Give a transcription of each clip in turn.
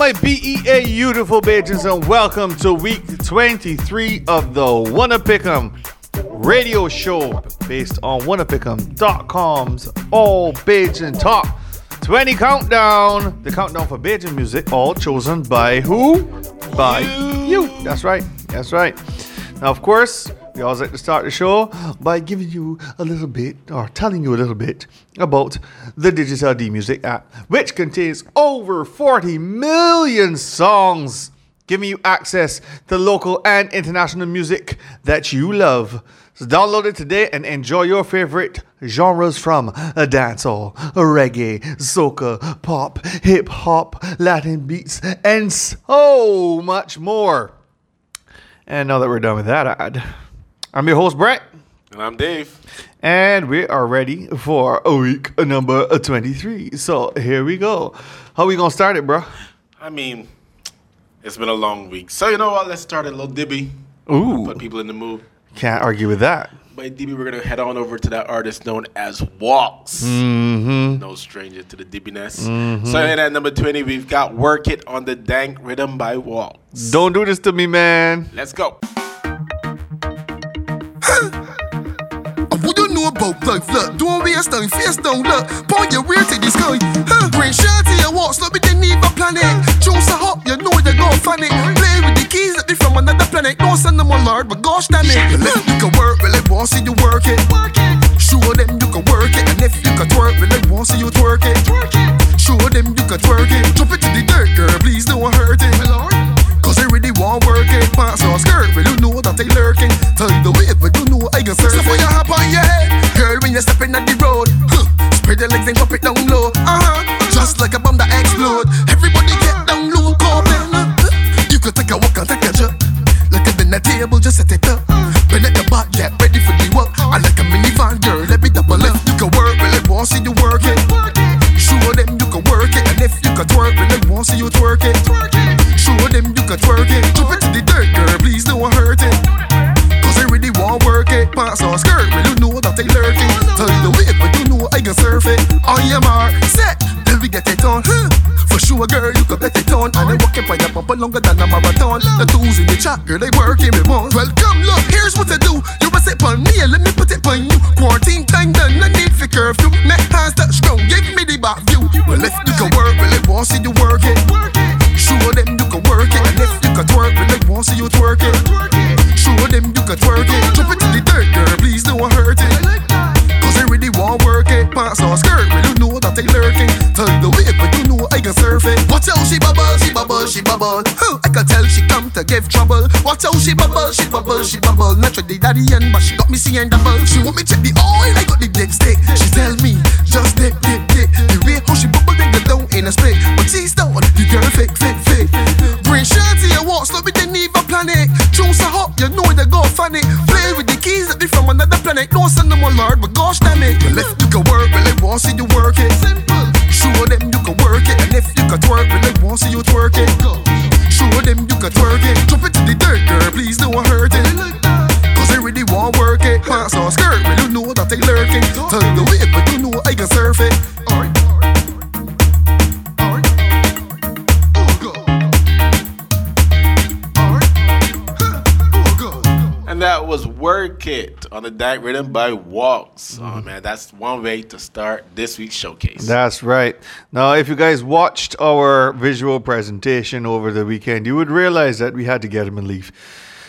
my BEA beautiful pages, and welcome to week 23 of the Wanna Pick'em radio show based on wannapick'em.com's all Bajan top 20 countdown. The countdown for Bajan music, all chosen by who? By you. That's right. That's right. Now, of course, we always like to start the show by giving you a little bit, or telling you a little bit, about the Digital D Music app, which contains over 40 million songs, giving you access to local and international music that you love. So download it today and enjoy your favorite genres from dancehall, reggae, soca, pop, hip-hop, Latin beats, and so much more. And now that we're done with that ad, I'm your host, Brett. And I'm Dave. And we are ready for week number 23. So here we go. How we going to start it, bro? I mean, it's been a long week. So you know what? Let's start a little Dibby. Ooh. Put people in the mood. Can't argue with that. But Dibby, we're going to head on over to that artist known as Walks. Mm-hmm. No stranger to the Dibbiness. Mm-hmm. So in at number 20, we've got Work It on the Dank Rhythm by Walks. Don't do this to me, man. Let's go. What do you know about life, look? Don't waste time, face down, look. Point your way to the sky, huh? Bring shine to your walks, look, we didn't need a planet. Choose a hop, you know they gon' find it. Play with the keys that they from another planet. Don't send them on Lord, but gosh damn it. You can work, really won't see you work it. Show them you can work it. And if you can twerk, really won't see you twerk it. Show them you can twerk it. Drop it to the dirt, girl, please don't hurt it. Cause they really want working. Pants or skirt, but you know that they lurking. Tell the way, but you know I can serve. So for your hop on your head, girl, when you're stepping on the road, spread your legs and drop it down low. Just like a bomb that explode. Everybody get down low, call them. You could take a walk and take a jump. Look at the table, just set it up. Bend at the back, get ready for the work. I like a minivan, girl, let me double up. You can work, really won't see you work it. Show them you can work it, and if you can twerk, really won't see you twerk it. Show them you can twerk it. Drop it to the dirt, girl, please don't hurt it. Cause they really want work it. Pants or skirt, but you know that they lurking. Tell you the way, but you know I can surf it. On your mark, set, then we get it on. For sure, girl, you can bet it on. And I'm walking by your papa longer than a marathon. The tools in the chat, girl, they working with ones. Well, come look, here's what I do. You must sit on me and let me put it on you. Quarantine time done, I need for curfew. Neck hands touch down, give me the back view. Well, if you can work, really won't see you work it. Show them you can work it, and if you can twerk, really won't see you twerk it. Show them you can twerk it. Drop it to the dirt, girl, please don't hurt it. Cause they really want work it. Pants or skirt, but you know that they lurking. Tell the way, but you know I can surf it. Watch out, she bubble, she bubble, she bubble. I can tell she come to give trouble. Watch out, she bubble, she bubble, she bubble. Naturally daddy end, but she got me seeing double. She want me check the oil, I got the dipstick. She tell me, just dip. The way how she bubble, they go down in a split. But she's down, the girl fake. Bring shirts to your walks, look, we didn't even plan it. Choose a hop, you know they go fan it. Play with the keys that they from another planet. Don't send them on Lord, but gosh damn it. Well, if you can work, really won't see you work it. Show them you can work it, and if you can twerk, really won't see you twerk it. Show them you can twerk it. Drop it to the dirt, girl, please don't hurt it. Cause they really want work it. Pants or skirt, but you know that they lurking. Tell the way, but you know I can surf it. Alright. And that was Work It on the Dank Rhythm by Walks. Oh man, that's one way to start this week's showcase. That's right. Now, if you guys watched our visual presentation over the weekend, you would realize that we had to get him a leave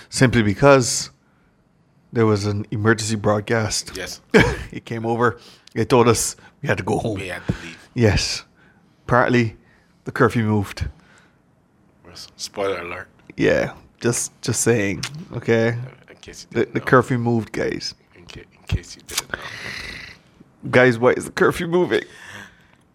simply because there was an emergency broadcast. Yes. It came over. It told us we had to go home. We had to leave. Yes. Apparently, the curfew moved. Spoiler alert. Yeah. Just saying. Okay. The curfew moved, guys. In case you didn't know. Guys, why is the curfew moving?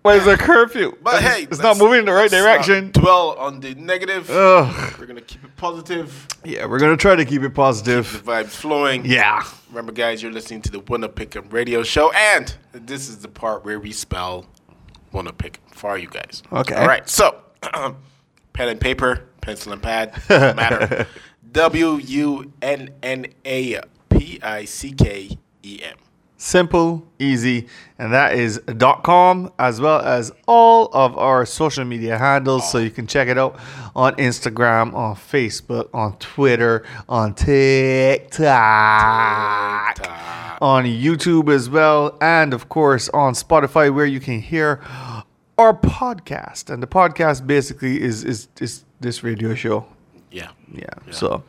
Why is there curfew? But hey, it's not moving in the right direction. Dwell on the negative. Ugh. We're going to keep it positive. Yeah, we're going to try to keep it positive. Keep the vibes flowing. Yeah. Remember, guys, you're listening to the Wanna Pick'em radio show, and this is the part where we spell Wanna Pick'em for you guys. Okay. All right, so pen and paper, pencil and pad, no matter. WUNNAPICKEM. Simple, easy, and that is .com, as well as all of our social media handles, so you can check it out on Instagram, on Facebook, on Twitter, on TikTok. On YouTube as well, and of course on Spotify, where you can hear our podcast. And the podcast basically is this radio show. Yeah. So,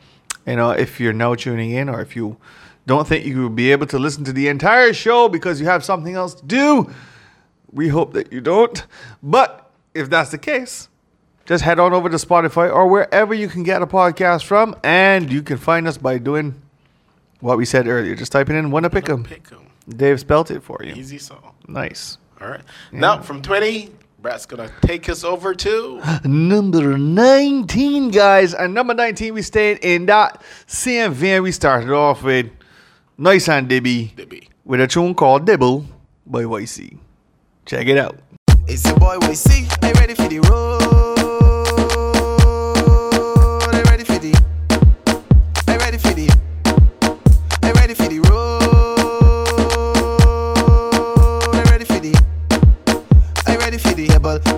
you know, if you're now tuning in, or if you don't think you will be able to listen to the entire show because you have something else to do, we hope that you don't. But if that's the case, just head on over to Spotify or wherever you can get a podcast from, and you can find us by doing what we said earlier. Just typing in Wanna Pick'em. Dave spelt it for you. Easy song. Nice. All right. Yeah. Now, from 20, Brad's going to take us over to number 19, guys. And number 19, we stayed in that same vein we started off with. Nice and Dibby with a tune called Dibble by YC. Check it out. It's your boy YC. I ready for the road. I ready for the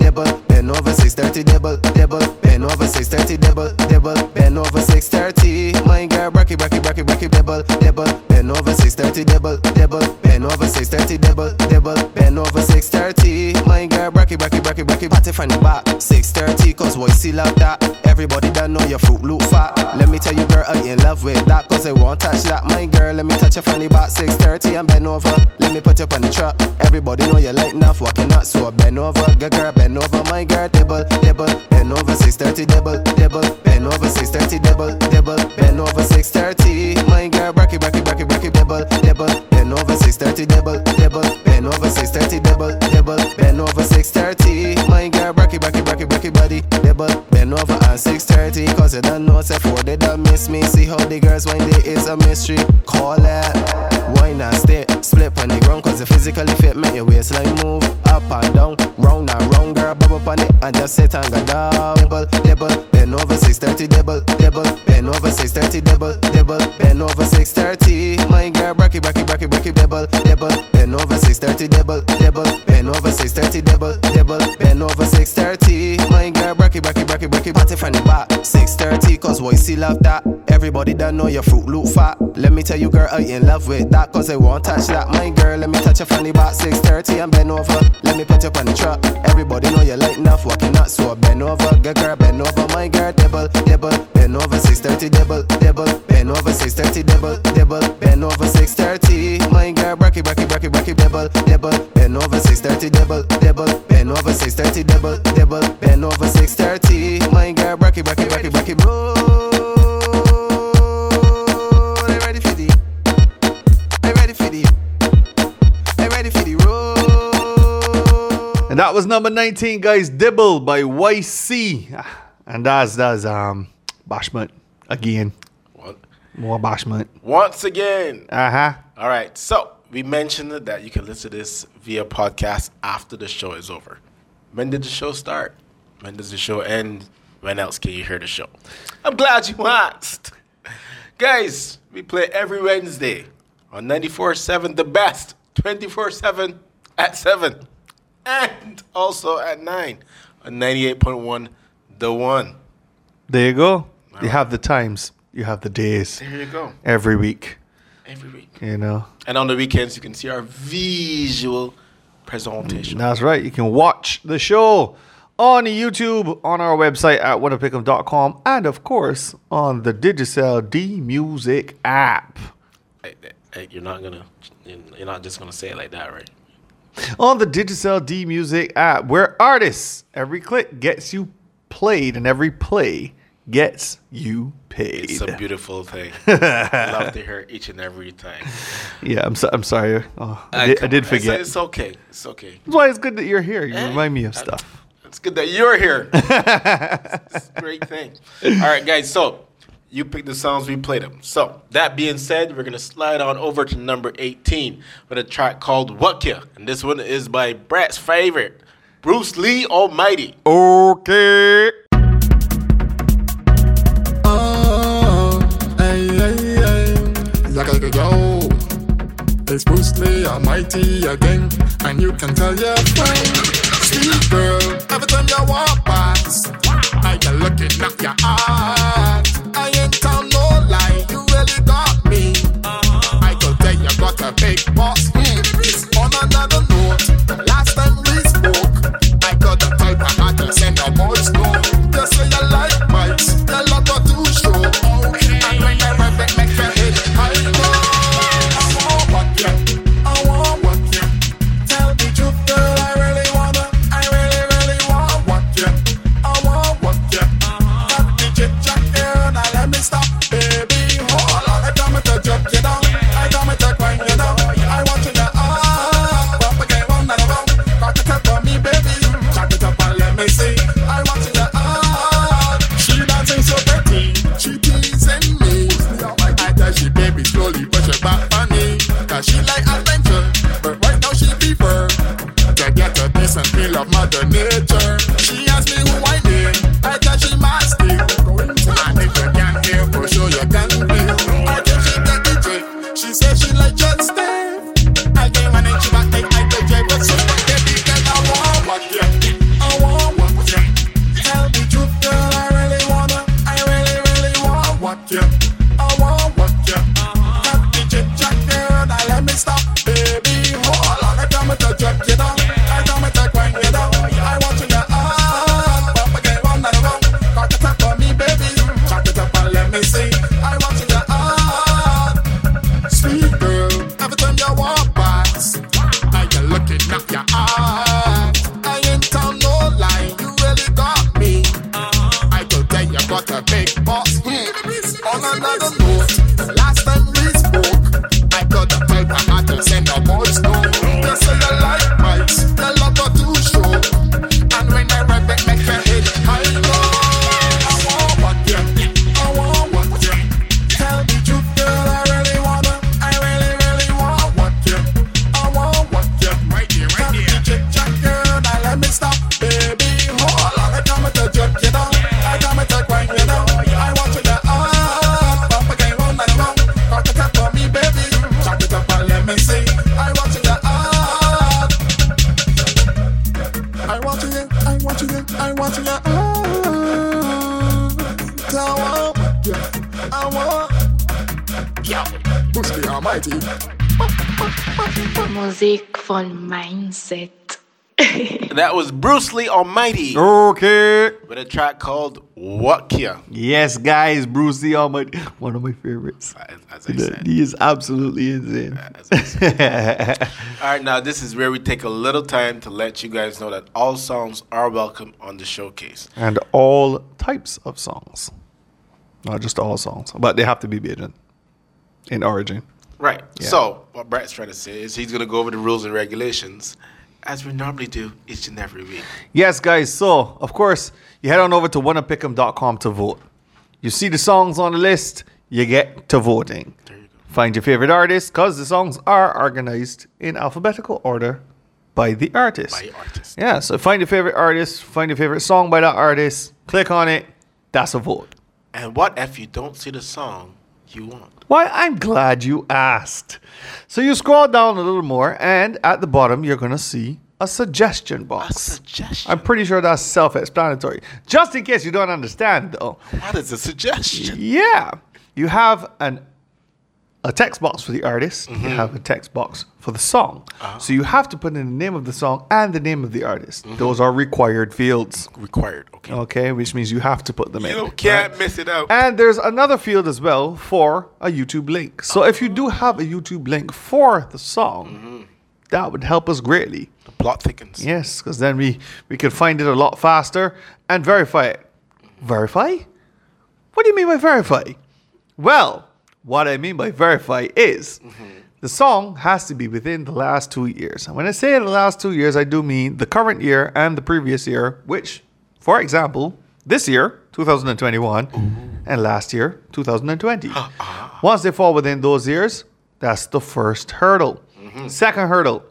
Dibble. Ben over 6:30, Dibble. Ben over 6:30, Dibble. Ben over 6:30. My girl, Bracky, Dibble. Ben over 6:30, Dibble. Ben over 6:30, Dibble. Ben over 6:30. My girl, Bracky, party from the back. 6:30, cause what you see love that. Everybody that know your fruit look fat. Let me tell you, girl, I in love with that, cause I won't touch that. My girl, let me touch you from the back. 6:30 and Ben over. Let me put you up on the truck. Everybody know you like enough, walking out, so Ben over. Girl, Ben over, my girl, Dibble. Ben over 6:30, Dibble. Ben over 6:30, Dibble. Ben over 6:30. My girl, Bracky, Dibble. Ben over 6:30, Dibble. Ben over 6:30, Dibble. Ben over 6:30. My girl, Bracky, buddy, Dibble. Ben over at 6:30, cause you don't know, say for they don't miss me. See how the girls when they is a mystery. Call it. Why not stay? Split on the ground, cause you physically fit, make your waistline move up and down, round and round, girl, bubble up on it and just sit and go down. Dibble, Ben over 6:30, Dibble, Ben over 6:30, Dibble, Ben over 6:30. My girl, Bracky, Dibble, Ben over 6:30, Dibble, Ben over 6:30, Dibble, Ben over 6:30. My girl, Bracky, party from the back. 6:30, cause what you see love that. Everybody that know your fruit look fat. Let me tell you, girl, I in love with that, cause I won't touch that. My girl, let me touch you from the back. 6:30 and Ben over. Let me put you up on the truck. Everybody know you like enough, walking out, so Ben over. Girl, Ben over, my girl, Dibble. Ben over 6:30, Dibble. Ben over 6:30, Dibble. Ben over 6:30. My girl, Bracky, Dibble. Ben over 6:30, Dibble. Ben over 6:30, Dibble. Ben over 6:30. My girl, Bracky, bro. And that was number 19, guys. Dibble by YC. And that's bashment again. What? More bashment. Once again. All right. So we mentioned that you can listen to this via podcast after the show is over. When did the show start? When does the show end? When else can you hear the show? I'm glad you asked. Guys, we play every Wednesday on 94.7 The Best, 24/7 at 7. And also at 9 on 98.1 The One. There you go. Right. You have the times. You have the days. There you go. Every week. You know. And on the weekends, you can see our visual presentation. That's right. You can watch the show on YouTube, on our website at wannapickem.com, and, of course, on the Digicel D-Music app. You're not just going to say it like that, right? On the Digicel D Music app, where artists, every click gets you played and every play gets you paid. It's a beautiful thing. Love to hear each and every time. Yeah, I'm sorry. Oh, I did forget. It's okay. That's why it's good that you're here. You remind me of stuff. It's good that you're here. It's a great thing. All right, guys. So you picked the songs, we played them. So, that being said, we're going to slide on over to number 18 with a track called What Ya? And this one is by Brad's favorite, Bruce Lee Almighty. Okay. Oh, ay, ay, ay. Like I could go. is Bruce Lee Almighty again, and you can tell your friend. Sweet girl, every time you walk past, I can look it knock your heart. I ain't tell no lie, you really got me. I could tell you got a big boss. On another note, the last time we spoke, I got the type I had to send a voice note. You say you like bikes, a lot of to show. Okay. I bring a rabbit, make your head high. Musik von Mindset. That was Bruce Lee Almighty. Okay. With a track called Wakia. Yes, guys, Bruce Lee Almighty. One of my favorites. As I said. He is absolutely insane. All right, now this is where we take a little time to let you guys know that all songs are welcome on the showcase. And all types of songs. Not just all songs, but they have to be Bajan in origin. Right. Yeah. So what Brett's trying to say is he's going to go over the rules and regulations as we normally do each and every week. Yes, guys. So, of course, you head on over to wannapickem.com to vote. You see the songs on the list, you get to voting. There you go. Find your favorite artist because the songs are organized in alphabetical order by the artist. By artist. Yeah. So find your favorite artist, find your favorite song by that artist, click on it. That's a vote. And what if you don't see the song you want? Why, I'm glad you asked. So you scroll down a little more, and at the bottom, you're going to see a suggestion box. A suggestion? I'm pretty sure that's self-explanatory. Just in case you don't understand, though. What is a suggestion? Yeah. You have a text box for the artist. Mm-hmm. You have a text box for the song. Uh-huh. So you have to put in the name of the song and the name of the artist. Mm-hmm. Those are required fields. Required, okay. Okay, which means you have to put them in. You can't miss it out. And there's another field as well for a YouTube link. So if you do have a YouTube link for the song, mm-hmm. that would help us greatly. The plot thickens. Yes, because then we can find it a lot faster and verify it. Verify? What do you mean by verify? Well, what I mean by verify is the song has to be within the last 2 years. And when I say the last 2 years, I do mean the current year and the previous year, which, for example, this year, 2021, and last year, 2020. Once they fall within those years, that's the first hurdle. Mm-hmm. Second hurdle,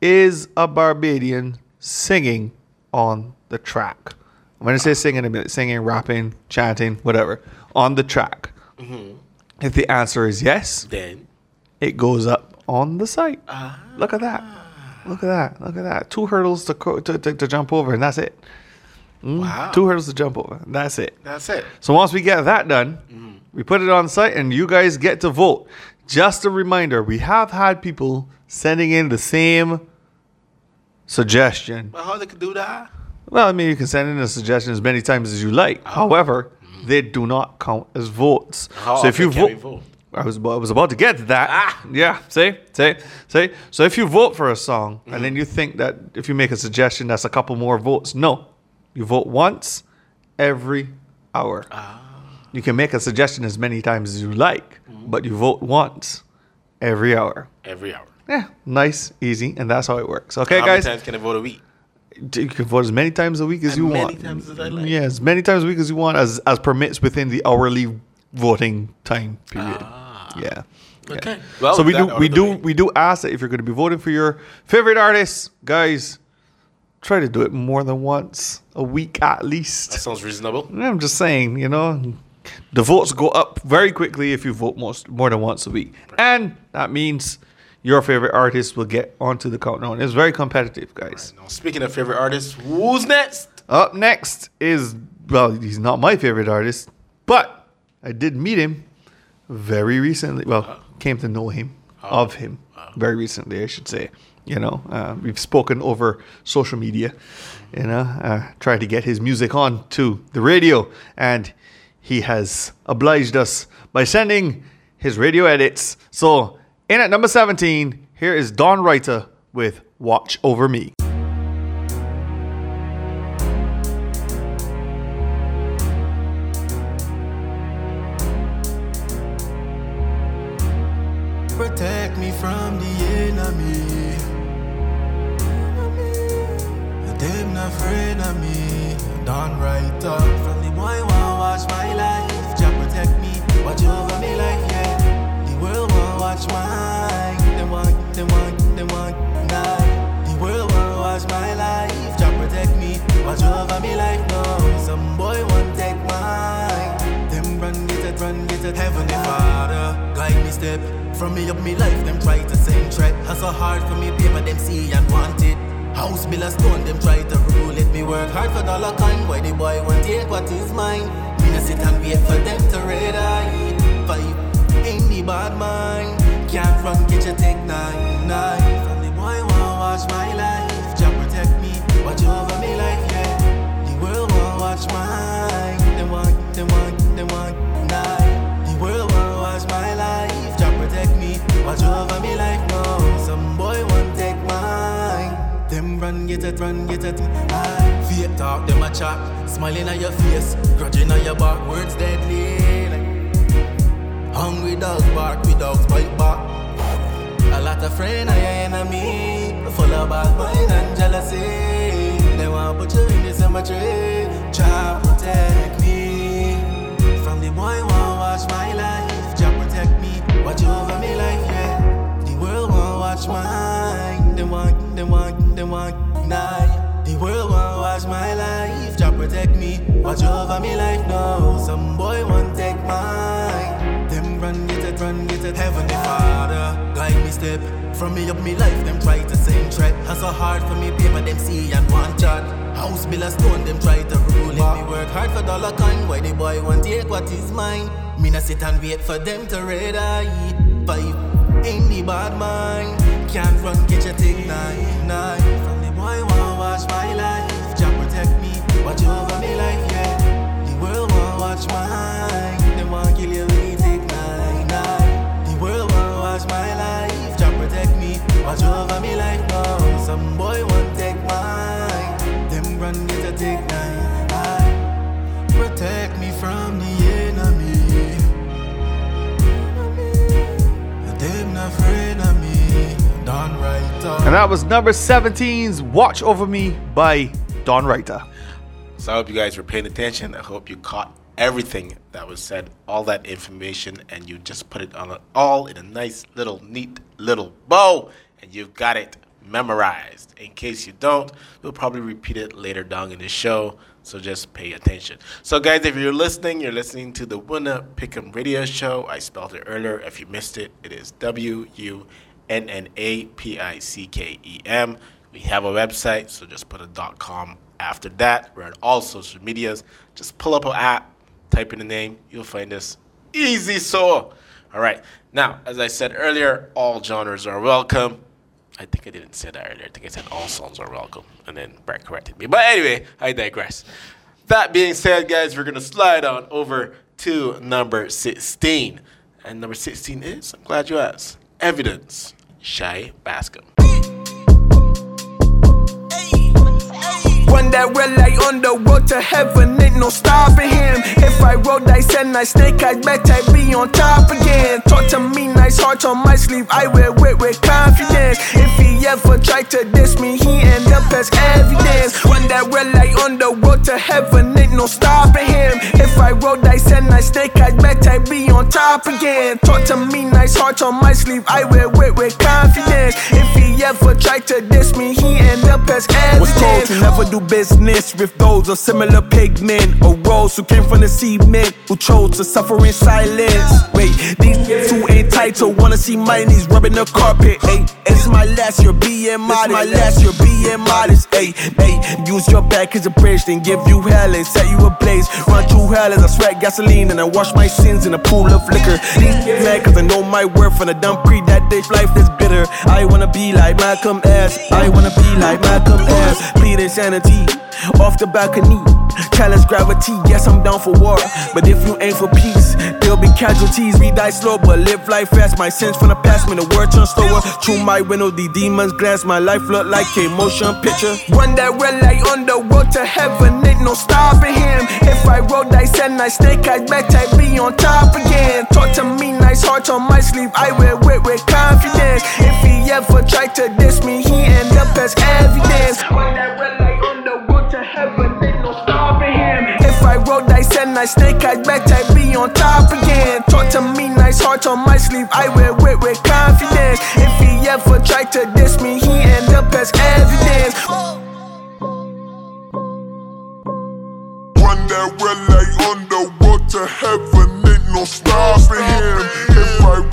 is a Barbadian singing on the track? When I say singing, I mean singing, rapping, chanting, whatever, on the track. Mm-hmm. If the answer is yes, then it goes up on the site. Look at that. Look at that. Look at that. Two hurdles to jump over, and that's it. Wow. Two hurdles to jump over. That's it. That's it. So once we get that done, we put it on site, and you guys get to vote. Just a reminder, we have had people sending in the same suggestion. Well, how they could do that? Well, I mean, you can send in a suggestion as many times as you like. Oh. However, they do not count as votes. How so if you vote, I was about to get to that. Yeah, see. So if you vote for a song and then you think that if you make a suggestion, that's a couple more votes. No, you vote once every hour. You can make a suggestion as many times as you like, but you vote once every hour. Yeah, nice, easy, and that's how it works. Okay, how guys. How many times can I vote a week? You can vote as many times a week as you want. As many times as I like. Yeah, as many times a week as you want, as permits within the hourly voting time period. Yeah. Okay. Well, so we do ask that if you're going to be voting for your favorite artists, guys, try to do it more than once a week at least. That sounds reasonable. I'm just saying, you know, the votes go up very quickly if you vote more than once a week, and that means your favorite artist will get onto the countdown. It's very competitive, guys. Right, now, speaking of favorite artists, who's next? Up next is, well, he's not my favorite artist, but I did meet him very recently. Well, came to know him, of him, very recently, I should say. You know, we've spoken over social media, you know, tried to get his music on to the radio, and he has obliged us by sending his radio edits. So, in at number 17, here is Don Reiter with Watch Over Me. Protect me from the enemy. Them not afraid of me. Don Reiter. From the boy who watch my life. Jah protect me. Watch over me like yeah. The world won't watch mine. They want nah. The world won't watch my life. Jah protect me. Watch over me like no. Some boy won't take mine. Them run get it. Heavenly Father, guide me step. From me up me life, them try to send threat. Hustle hard for me paper, them see and want it. House bill a stone, them try to rule it. Me work hard for dollar kind. Why the boy won't take what is mine? Me no sit and wait for them to red eye. Fight ain't me bad mind. Can't run, get your take nine. From the boy won't watch my life. Jah protect me, watch over me like yeah. The world won't watch mine. They want nine. The world won't watch my life. Jah protect me, watch over me like no. Some boy won't take mine. Them run, get it. Fake talk, them a chat. Smiling at your face, grudging at your back. Words deadly. Like, hungry dogs bark, we dogs bite back. A lot of friend are your enemy. Full of bad mind and jealousy. They want to put you in the cemetery. Jah protect me. From the boy won't watch my life. Jah protect me, watch over me like yeah. The world won't watch mine. They want night. The world won't watch my life. Jah protect me, watch over me like no. Some boy won't take mine. Them run get it. Heavenly Father, guide me step. From me up me life, them try to send threat. Hustle hard for me paper, them see and want chat. House bill a stone, them try to rule it. Me work hard for dollar kind. Why the boy won't take what is mine? Me na sit and wait for them to red eye. Five ain't the bad mind. Can't run, get your take nine. From the boy won't watch my life. Jah protect me, watch over me like yeah. The world won't watch mine. They won't kill you when you take nine. The world won't watch my life. Jah protect me, watch over me like no. Some boy won't take mine. Them run, get your take nine. Protect me from the enemy. Them not afraid of me. Don Reiter. And that was number 17's Watch Over Me by Don Reiter. So I hope you guys were paying attention. I hope you caught everything that was said, all that information, and you just put it on all in a nice little, neat little bow, and you've got it memorized. In case you don't, we'll probably repeat it later down in the show, so just pay attention. So guys, if you're listening to the Winner Pick'em Radio Show. I spelled it earlier. If you missed it, it is W-U-N-N-A. NNAPICKEM. We have a website, so just put a .com after that. We're on all social medias. Just pull up our app, type in the name, you'll find us. Easy so. All right. Now, as I said earlier, all genres are welcome. I think I didn't say that earlier. I think I said all songs are welcome, and then Brett corrected me. But anyway, I digress. That being said, guys, we're going to slide on over to number 16. And number 16 is, I'm glad you asked, Evidence, Shai Bascom. One that we're like underwater heaven, ain't no stopping him. If I roll dice and I snake, I bet I be on top again. Talk to me nice, heart on my sleeve, I wear it with confidence. If he ever tried to diss me, he end up as evidence. One that we're like underwater heaven, ain't no stopping him. If I roll dice and I snake, I bet I be on top again. Talk to me nice, heart on my sleeve, I wear it with confidence. If he ever tried to diss me, he end up as evidence. Was told to never do business with those of similar pigment or roles who came from the cement, who chose to suffer in silence. Wait, these kids who ain't titled wanna see my knees rubbing the carpet. Hey, it's my last year being modest. My last year being modest. Hey, hey, use your back as a bridge, then give you hell and set you ablaze. Run through hell as I sweat gasoline and I wash my sins in a pool of liquor. These kids mad cause I know my worth and I done pre that this life is bitter. I wanna be like Malcolm X. I wanna be like Malcolm X. Bleed insanity. Off the balcony, challenge gravity. Yes, I'm down for war, but if you ain't for peace, there'll be casualties. We die slow, but live life fast. My sins from the past, when the world turns slower. Through my window, the demons glance. My life look like a motion picture. One that we're like on the road to heaven, ain't no stopping him. If I roll dice and I snake, I bet I be on top again. Talk to me nice, heart on my sleeve, I wear it with confidence. If he ever tried to diss me, he end up as evidence. One that we're like heaven, ain't no stopping him. If I roll dice and I snake, I bet I be on top again. Talk to me nice, heart on my sleeve, I wear it with confidence. If he ever tried to diss me, he end up as evidence. One that we're like underwater heaven, ain't no stopping him. If I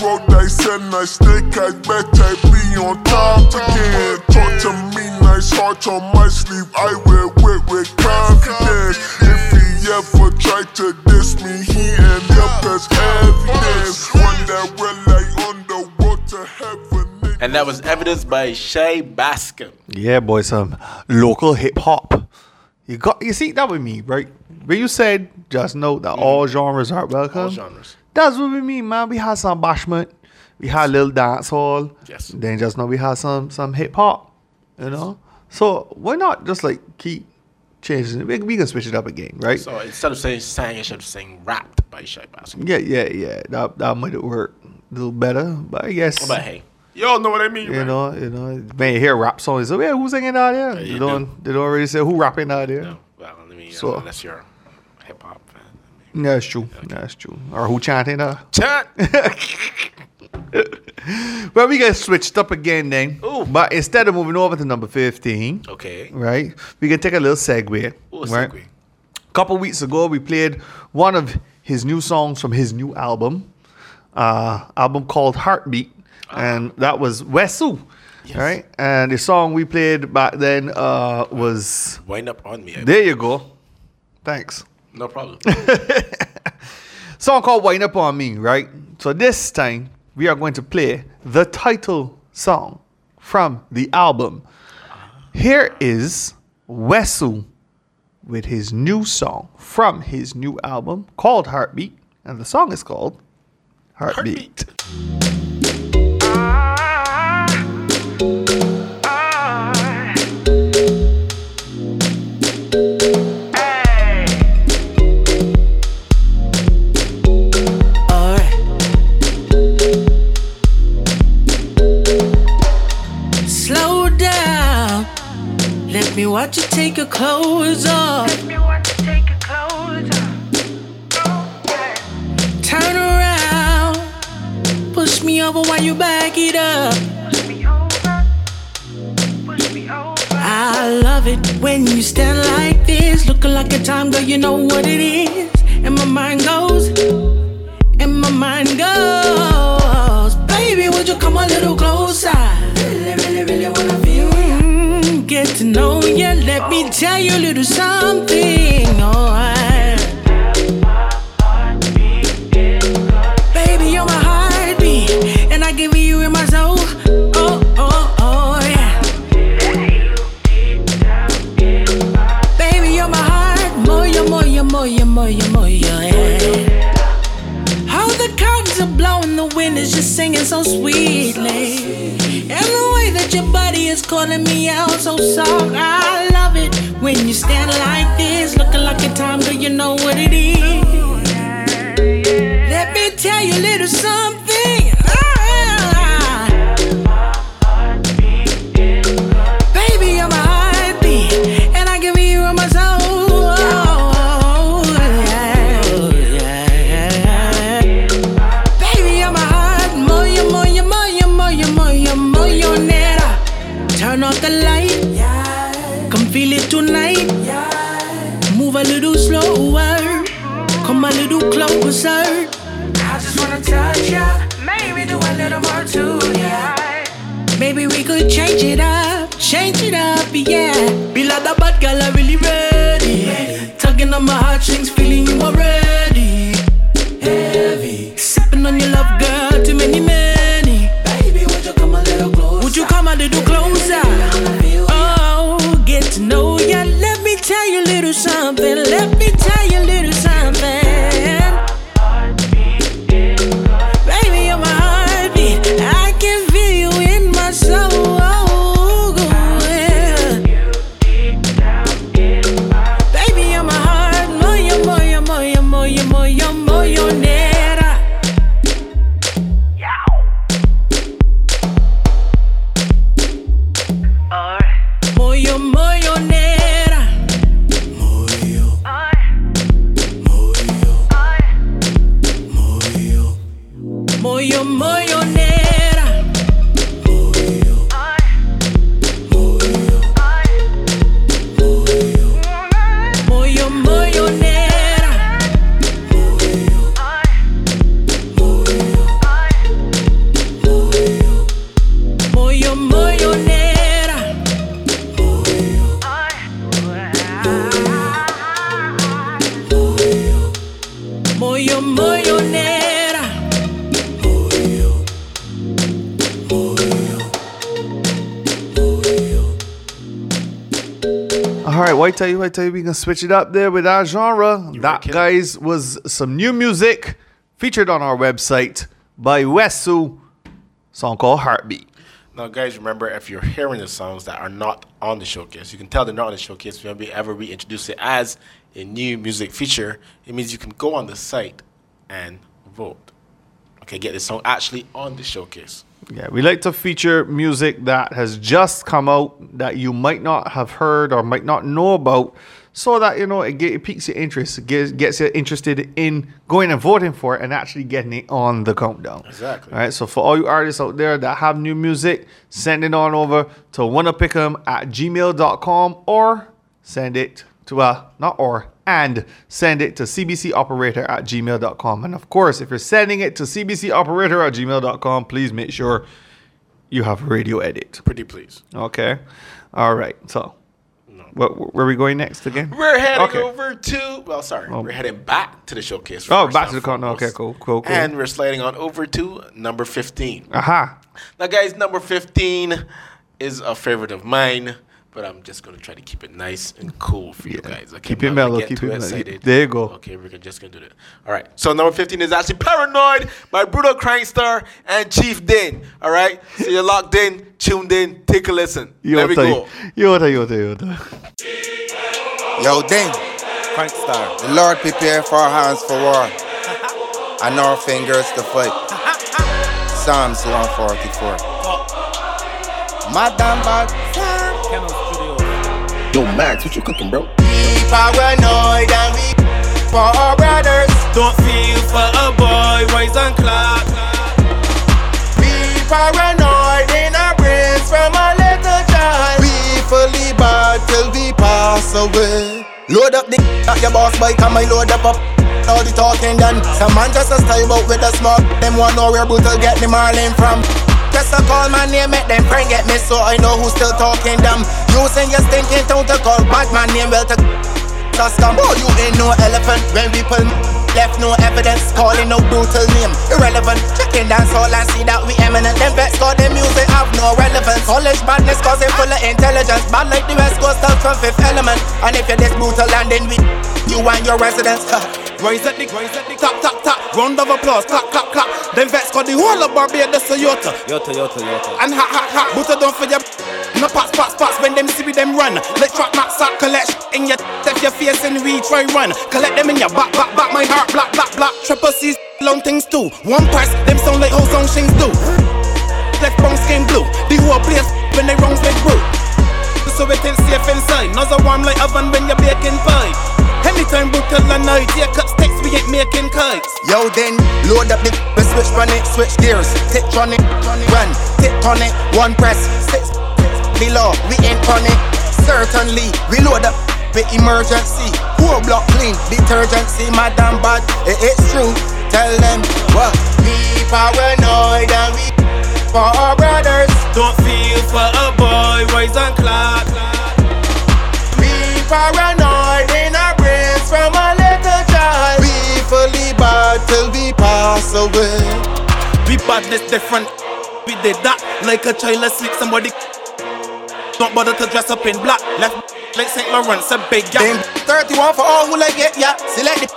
roll dice and I snake, I bet I be on top again. Talk to me nice, heart on my sleeve, I wear with confidence. If he ever tried to diss me, he end up as evidence. One that we're like on the road to heaven. And that was Evidence by Shai Bascom. Yeah, boy, some local hip hop. You see, that with me, right? When you said just know that all genres are welcome. All genres. That's what we mean, man. We had some bashment, we had a little dancehall. Yes. Then just know we had some hip hop. You know? So why not just like keep changing. We can switch it up again, right? So instead of saying sang, I should have sang rapped by Shai Bascom. Yeah. That might have worked a little better, but I guess. But hey, y'all know what I mean, right? You know, when you hear rap songs, so yeah, who's singing out there? They don't really say who rapping out there. No, well, I mean, so, unless you're a hip hop fan. I mean, that's true. Okay. That's true. Or who chanting that? Chant. Well, we got switched up again then. Ooh. But instead of moving over to number 15, okay, right, we can take a little segue. Ooh, right? Segue. A couple weeks ago, we played one of his new songs from his new album, called Heartbeat, and that was Wesu, yes, right? And the song we played back then was Wind Up On Me. There you go. Thanks. No problem. Song called Wind Up On Me, right? So this time, we are going to play the title song from the album. Here is Wesu with his new song from his new album called Heartbeat. And the song is called Heartbeat. Watch you take your clothes off. Let me watch you take your clothes off. Oh, yeah. Turn around. Push me over while you back it up. Push me over. Push me over. I love it when you stand like this. Looking like a time, girl, you know what it is. And my mind goes. And my mind goes. Baby, would you come a little closer? tell you a little something, oh, singing so sweetly, and the way that your body is calling me out so soft. I love it when you stand like this, looking like a time, girl, you know what it is. Let me tell you a little something. Closer. I just wanna touch ya, maybe do a little more to ya. Maybe we could change it up, yeah. Be like that bad girl, I'm really ready. Tugging on my heartstrings, feeling you already. Heavy, sipping on your love, girl, too many many. Baby, would you come a little closer? Would you come a little closer? Oh, get to know ya. Let me tell you a little something. Let me tell you a little something. I tell you, we can switch it up there with our genre. That, guys, was some new music featured on our website by Wesu, song called Heartbeat. Now, guys, remember, if you're hearing the songs that are not on the showcase, you can tell they're not on the showcase. If we ever reintroduce it as a new music feature, it means you can go on the site and vote. Okay, get the song actually on the showcase. Yeah, we like to feature music that has just come out that you might not have heard or might not know about, so that, you know, it piques your interest, gets you interested in going and voting for it and actually getting it on the countdown. Exactly. All right, so for all you artists out there that have new music, send it on over to wannapickem@gmail.com or send it to, and send it to cbcoperator@gmail.com. And of course, if you're sending it to cbcoperator@gmail.com, please make sure you have a radio edit. Pretty please. Okay. All right. So, where are we going next again? We're heading over to, we're heading back to the showcase. Back to the corner. Okay, cool. And we're sliding on over to number 15. Aha. Now, guys, number 15 is a favorite of mine, but I'm just going to try to keep it nice and cool for you guys. Okay, keep it mellow. Keep it mellow. There you go. Okay, we're just going to do that. All right. So number 15 is actually Paranoid by Bruno Crankstar and Chief Din. All right. So you're locked in, tuned in. Take a listen. There we go. Yo, Din. Crankstar. The Lord prepare for our hands for war and our fingers to fight. Psalms 144. Madam Bad. Yo, Max, what you cooking, bro? We paranoid and we for our brothers. Don't feel for a boy, wise and clock. We paranoid in our brains from a little child. We fully bad till we pass away. Load up the at your boss bike and my load up. All the talking done. Some man just a style out with a smoke. Them one know where brutal get the marlin from. Just a call my name, make them friend get me, so I know who's still talking them. You say you're stinking town to call back my name, well to scum. Oh, you ain't no elephant when people left no evidence, calling no brutal name. Irrelevant, checking dance all and see that we eminent. Them vets call them music have no relevance. College badness cause it full of intelligence. Bad like the West Coast stuff from Fifth Element. And if you're this brutal and then we you and your residents. Rise at the top, top, top. Round of applause, clap, clap, clap. Them vets call the whole of Barbados a Yota. And ha, ha, ha. Butter don't for your no pots. When them see me, them run. Let track, max, sack, collect in your if your face and retry run. Collect them in your back. My heart, black, black, black. Triple C's, long things too. One press, them sound like how song shings do. Left bones came blue. The whole place when they wrongs make brew. So it ain't safe inside. Nose a warm like oven when you're baking pie. Anytime brutal and I take up sticks, we ain't making kites. Yo then, load up the and switch on it, switch gears. Tick on it, run, tick on it, one press, six below, we ain't on it. Certainly, we load up with emergency. Poor block clean, detergent, see my damn bad, it's true. Tell them what we paranoid and we for our brothers. Don't feel for a boy, rise and clap. We paranoid in our brains from a little child. We fully bad till we pass away. We badness different. We did that like a child asleep. Somebody don't bother to dress up in black. Left like St. Lawrence, a big gap. 31 for all who like it, yeah. Select it.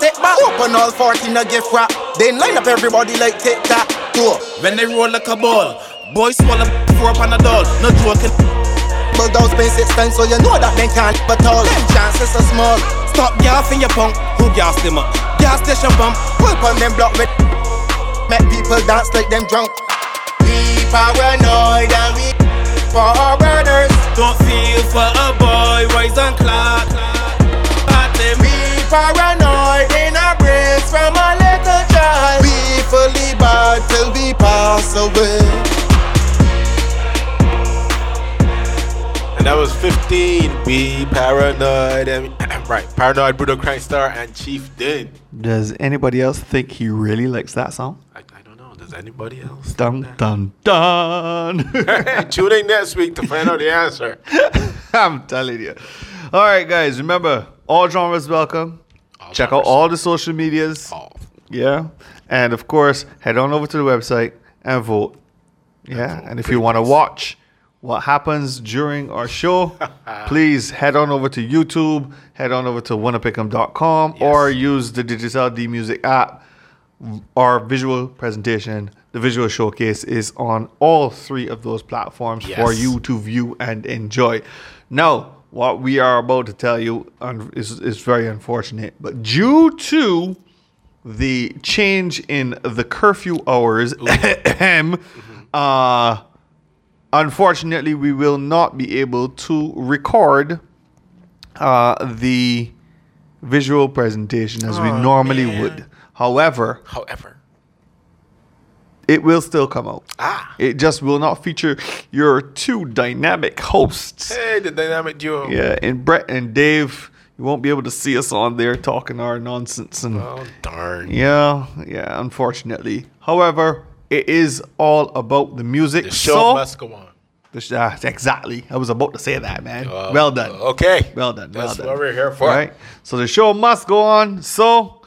Take back. Open all 14 a gift wrap. Then line up everybody like Tic Tac Toe. When they roll like a ball, boys swallow for a panadol. No joking. Bulldogs pay 6 times, so you know that they can't but all. Them chances are small. Stop gassing your punk, who gas them up? Gas station bump, pull on them block with. Make people dance like them drunk. We paranoid and we for our brothers. Don't feel for a boy, rise and clap. We paranoid in our brains from a little child. We fully bad till we pass away. That was 15. We paranoid. Right, Paranoid, Bruno Craigstar, and Chief Din. Does anybody else think he really likes that song? I don't know. Does anybody else? Dun dun dun. Tune in next week to find out the answer. I'm telling you. All right, guys. Remember, all genres welcome. All Check genres. Out all the social medias. All. Yeah, and of course, head on over to the website and vote. Yeah, and if you want to watch what happens during our show, please head on over to YouTube, head on over to wannapickem.com, yes, or use the Digital D Music app. Our visual presentation, the visual showcase, is on all 3 of those platforms, yes, for you to view and enjoy. Now, what we are about to tell you is very unfortunate, but due to the change in the curfew hours, unfortunately, we will not be able to record the visual presentation as we normally would. However, it will still come out. It just will not feature your 2 dynamic hosts. Hey, the dynamic duo. Yeah, and Brett and Dave. You won't be able to see us on there talking our nonsense. And, oh, darn. Yeah, unfortunately. However, it is all about the music. The show must go on. Exactly. I was about to say that, man. Well done. Okay. Well done. That's what we're here for. All right. So the show must go on. So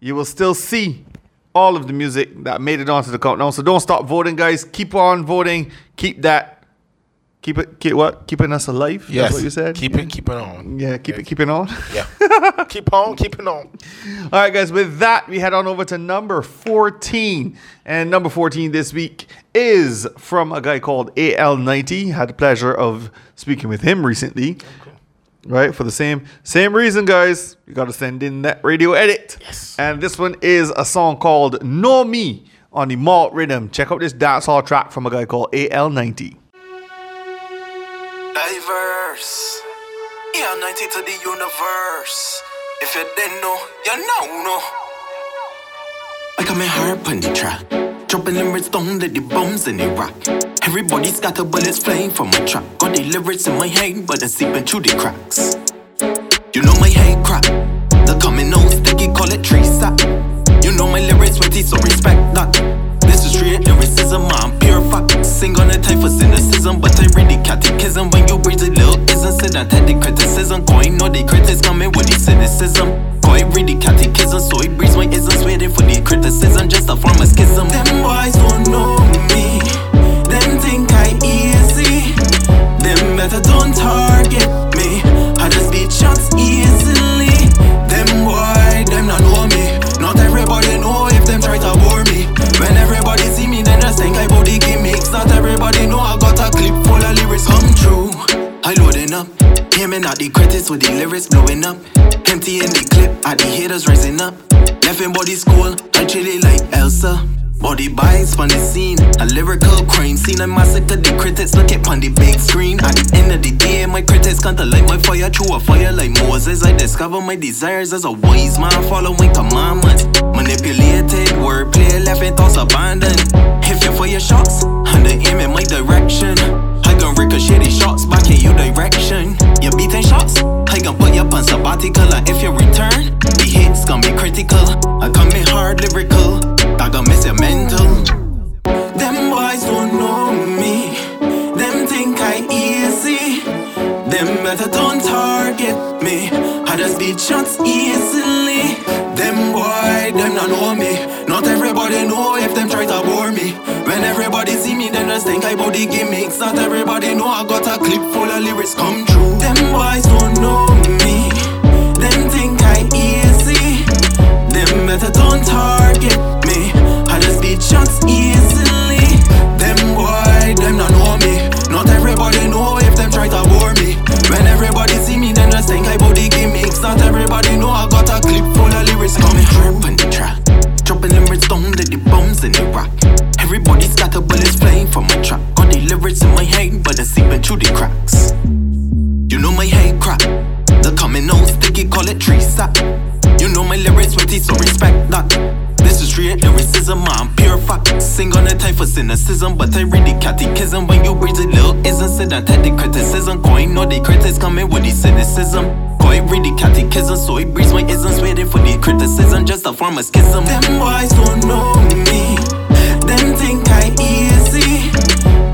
you will still see all of the music that made it onto the countdown. So don't stop voting, guys. Keep on voting. Keep that. Keeping us alive. Yes. That's what you said. Keeping on. Yeah. Keeping on. Yeah. Keep on keeping on. All right, guys. With that, we head on over to number 14, and number 14 this week is from a guy called AL90. Had the pleasure of speaking with him recently. Okay. Right, for the same reason, guys. You got to send in that radio edit. Yes. And this one is a song called "Know Me" on the Malt Rhythm. Check out this dancehall track from a guy called AL90. Diverse, yeah, 90 to the universe. If you didn't know, you know. I got my heart on the track, dropping them rhythms down like the bombs in the rock. Everybody scatter, but it's flying from my track. Got the lyrics in my head, but they're seeping through the cracks. You know my head crack, the coming out sticky, call it tree sack. You know my lyrics sweaty, so respect that. This is real lyricism. schism. I'm purified, sing on the type of cynicism, but I read the catechism. When you read the little isn't said, I had the criticism. Going no, the critics coming with the cynicism. Going read the catechism, so it breeds my isms, waiting for the criticism, just a form of schism. Them boys don't know me, them think I easy, them better don't target me, I just beat shots easily. Them boy, them not know me, not everybody know if them try to bore me. When everybody see me, then just think I body gimmicks. Not everybody know I got a clip full of lyrics come true. I loading up, aiming at the critics with the lyrics blowing up. Emptying the clip at the haters rising up. Left in body school, I chilly like Elsa. Body bites on the scene, a lyrical crime scene. I massacre the critics, look it on the big screen. At the end of the day, my critics can't light my fire through a fire like Moses. I discover my desires as a wise man following commandments. Manipulated wordplay, left in thoughts abandoned. Hitting for your shots, and they aim in my direction. I gon' ricochet these shots back in your direction. You're beating shots, I gon' put you up on sabbatical. And if you return, the hits gon' be critical. I come in hard lyrical, I gon' miss your mental. Them boys don't know me, them think I easy, them better don't target me, I just beat shots easily. Them boy, them not know me, not everybody know if them try to bore me. When everybody see me, then just think I body gimmicks. Not everybody know I got a clip full of lyrics come true. Them boys don't know me, them think I easy, them better don't target me, I just beat shots easily. Them boy, them not know me, not everybody know if them try to bore me. When everybody see me, then just think I body gimmicks. Not everybody know I got a clip full of lyrics coming true. On the track, dropping lyrics down to the bombs in the rock. Everybody scatter bullets flying from my trap. Got the lyrics in my head, but they're seeping through the cracks. You know my head crack, they're coming out sticky, call it tree sap. You know my lyrics witty, so respect that. This is real lyricism, I'm pure fact. Sing on the type of cynicism, but I read the catechism. When you read the little isn't said, I had the criticism. Going no, the critics coming with the cynicism. Going read the catechism, so it breeds my isms, waiting for the criticism, just a form of schism. Them boys don't know me, them think I easy,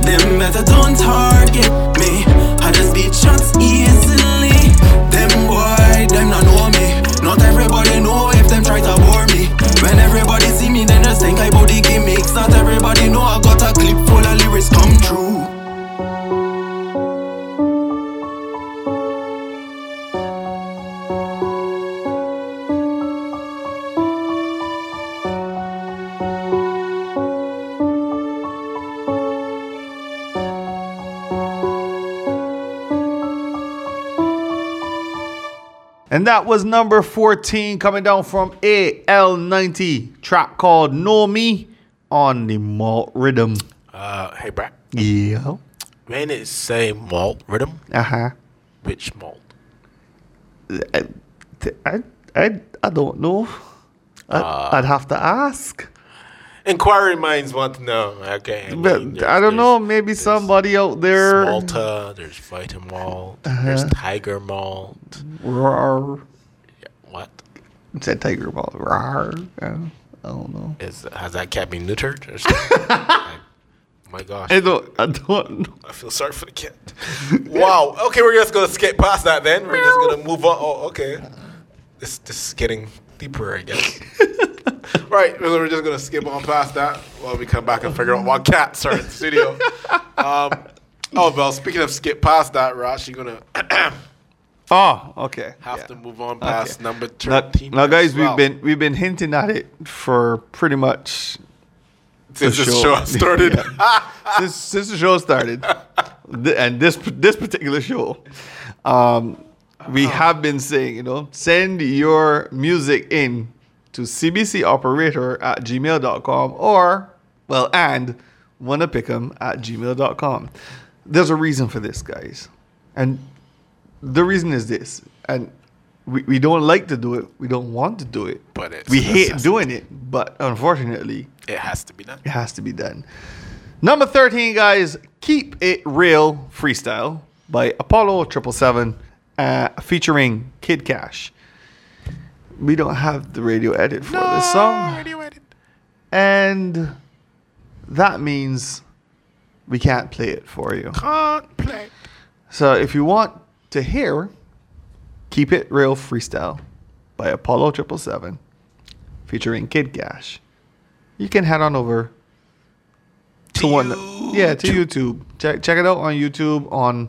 them better don't target me, I just beat shots easily. Them boy, them not know me, not everybody know if them try to bore me. When everybody see me, then just think I body gimmicks. Not everybody know I got a clip full of lyrics come true. And that was number 14, coming down from AL90, track called Know Me on the Malt Rhythm. Hey, Brad. Yeah. When it say Malt Rhythm, which malt? I don't know. I'd have to ask. Inquiring minds want to know. Okay. I mean, but I don't know. Maybe somebody out there. Malta. There's Vita Malt. There's Tiger Malt. Rawr. Yeah, what? It said Tiger Malt. Rawr. I don't know. Has that cat been neutered or something? My gosh. I don't know. I feel sorry for the cat. Wow. Okay, we're just going to skip past that then. We're just going to move on. Oh, okay. This is getting deeper, I guess. Right, we're just gonna skip on past that while we come back and figure out why cats are in the studio. Speaking of skip past that, we're actually gonna to move on past number 13. Now guys, we've been hinting at it for pretty much since the show started. Since the show started. And this particular show. We have been saying, send your music in to cbcoperator@gmail.com or, wannapickem@gmail.com. There's a reason for this, guys. And the reason is this. And we don't like to do it. We don't want to do it. But we hate doing it. But unfortunately, it has to be done. It has to be done. Number 13, guys, Keep It Real Freestyle by Apollo 777. Featuring Kid Cash. We don't have the radio edit for this song. And that means we can't play it for you. Can't play. So if you want to hear Keep It Real Freestyle by Apollo 777 featuring Kid Gash, you can head on over to YouTube. Check it out on YouTube, on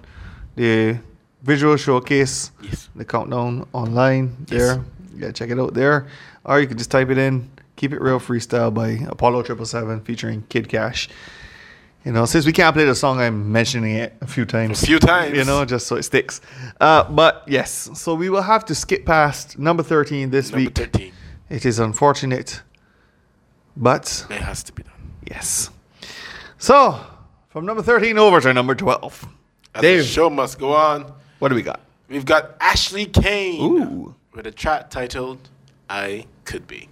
the Visual Showcase, yes, the Countdown online, yes, there. Yeah, check it out there. Or you can just type it in, Keep It Real Freestyle by Apollo 777 featuring Kid Gash. You know, since we can't play the song, I'm mentioning it a few times. You know, just so it sticks. But yes, so we will have to skip past number 13 this week. Number 13. It is unfortunate, but it has to be done. Yes. So, from number 13 over to number 12. Dave, the show must go on. What do we got? We've got Ashley Kane with a track titled I Could Be.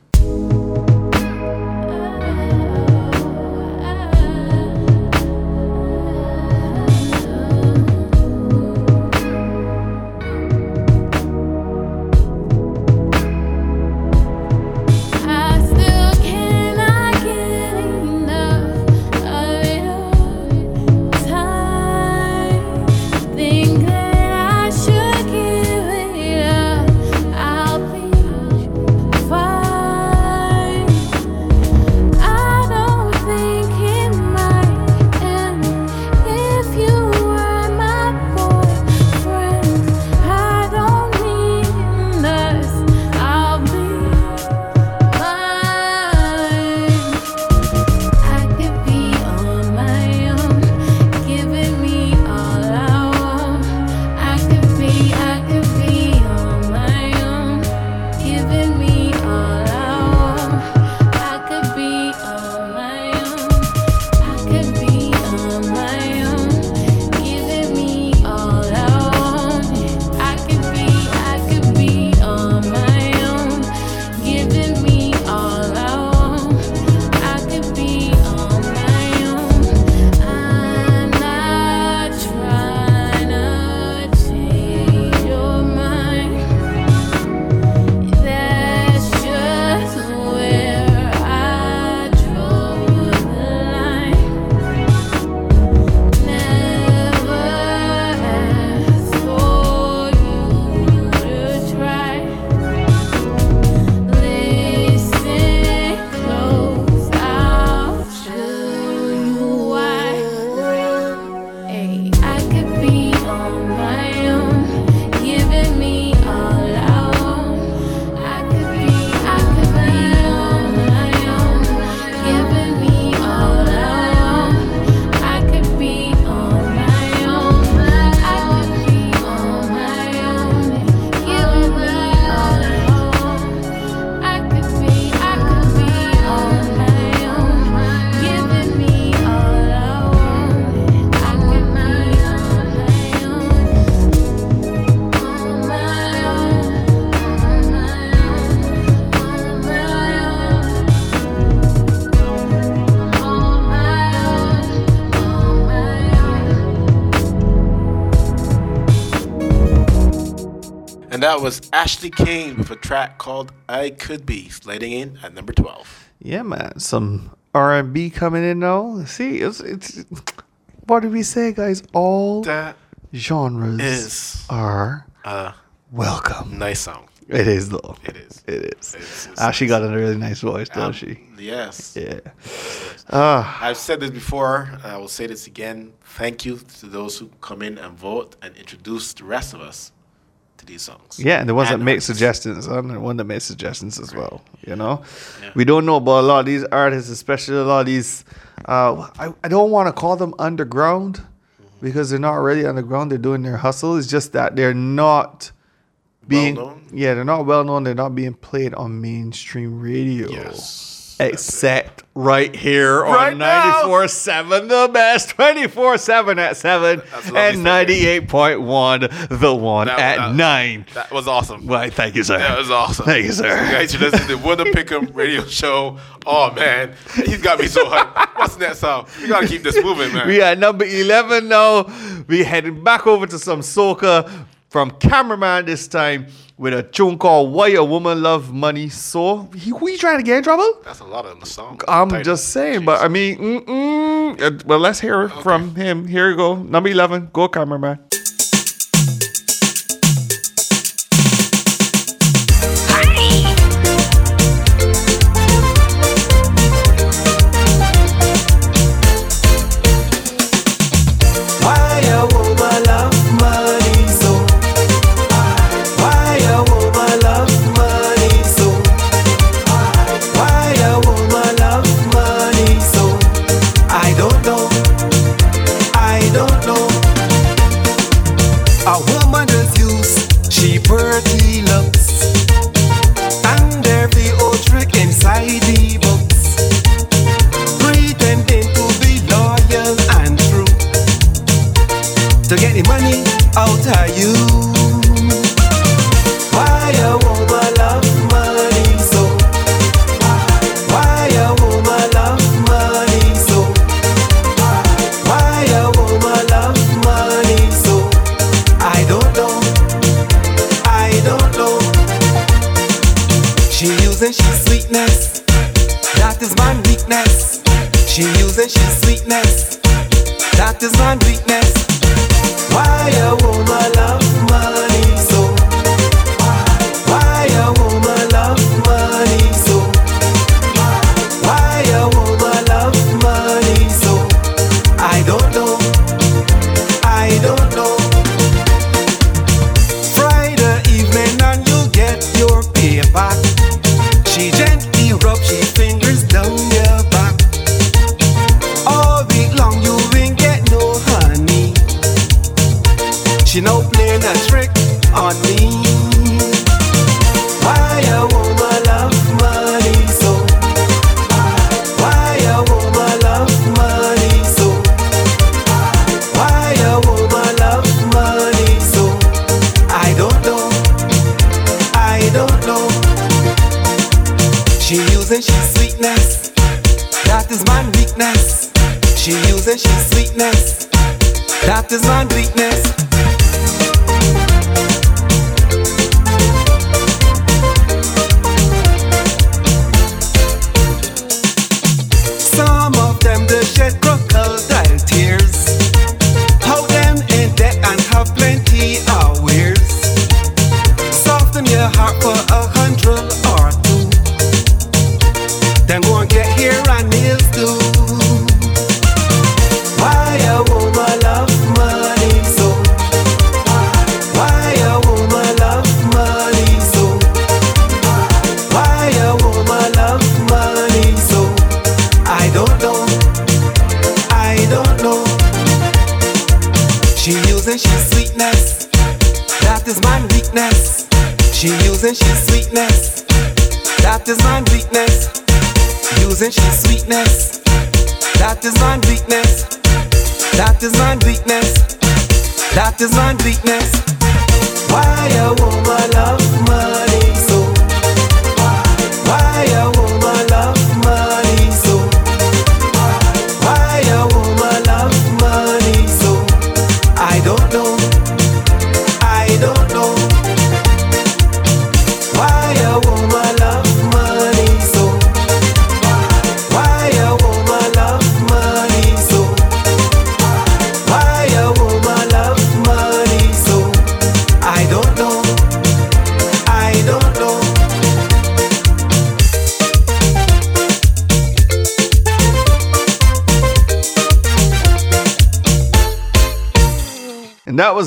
That was Ashley Kane with a track called I Could Be, sliding in at number 12. Yeah, man. Some R&B coming in now. See, it's what do we say, guys? All that genres are welcome. Nice song. It is, though. It is. Ashley got a really nice voice, doesn't she? Yes. Yeah. I've said this before, and I will say this again. Thank you to those who come in and vote and introduce the rest of us to these songs. Yeah, and the ones that make suggestions. I'm the one that made suggestions as well. You know? Yeah. We don't know about a lot of these artists, especially a lot of these I don't want to call them underground, because they're not really underground. They're doing their hustle. It's just that they're not being they're not well known. They're not being played on mainstream radio. Yes. Except right here on 94.7 The Best, 24/7 at 7, and 98.1 The One at 9. That was awesome. Well, thank you, sir. That was awesome. Thank you, sir. So, guys, you listen to the Wooden Pick'em radio show. Oh, man. He's got me so hyped. What's next up? We got to keep this moving, man. We are number 11 now. We heading back over to some soca. from Cameraman this time with a tune called Why a Woman Love Money So. We trying to get in trouble? That's a lot of the song. I'm title. Just saying, jeez. But I mean, well, let's hear it from him. Here you go. Number 11. Go, Cameraman.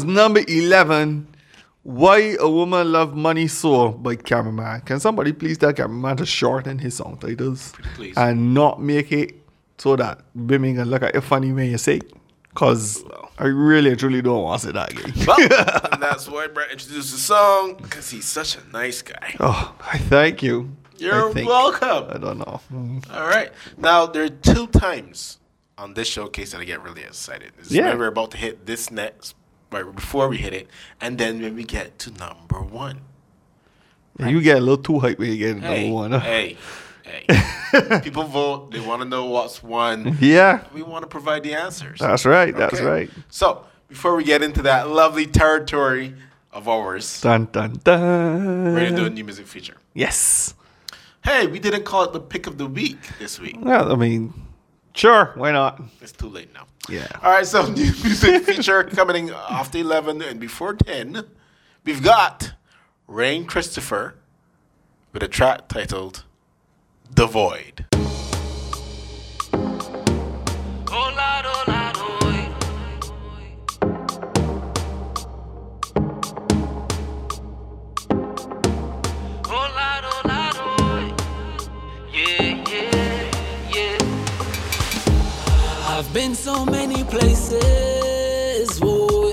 Number 11, Why a Woman Love Money So by Cameraman. Can somebody please tell Cameraman to shorten his song titles, please, and not make it so that women can look at it funny when you say it? Because I really truly don't want to say that again. Well, and that's why Brett introduced the song, because he's such a nice guy. Oh, I thank you. You're welcome. I don't know. All right. Now, there are two times on this showcase that I get really excited. It's when we're about to hit this next, right before we hit it, and then when we get to number one, right? You get a little too hyped when you get to number one. Hey, people vote. They want to know what's won. Yeah, we want to provide the answers. That's right. Okay. So before we get into that lovely territory, of ours. Dun, dun, dun. We're going to do a new music feature. Yes. Hey, we didn't call it the pick of the week this week. Well, I mean, sure, why not? It's too late now. Yeah. All right, so new music feature coming after 11 and before 10. We've got Rain Christopher with a track titled The Void. I've been so many places, boy,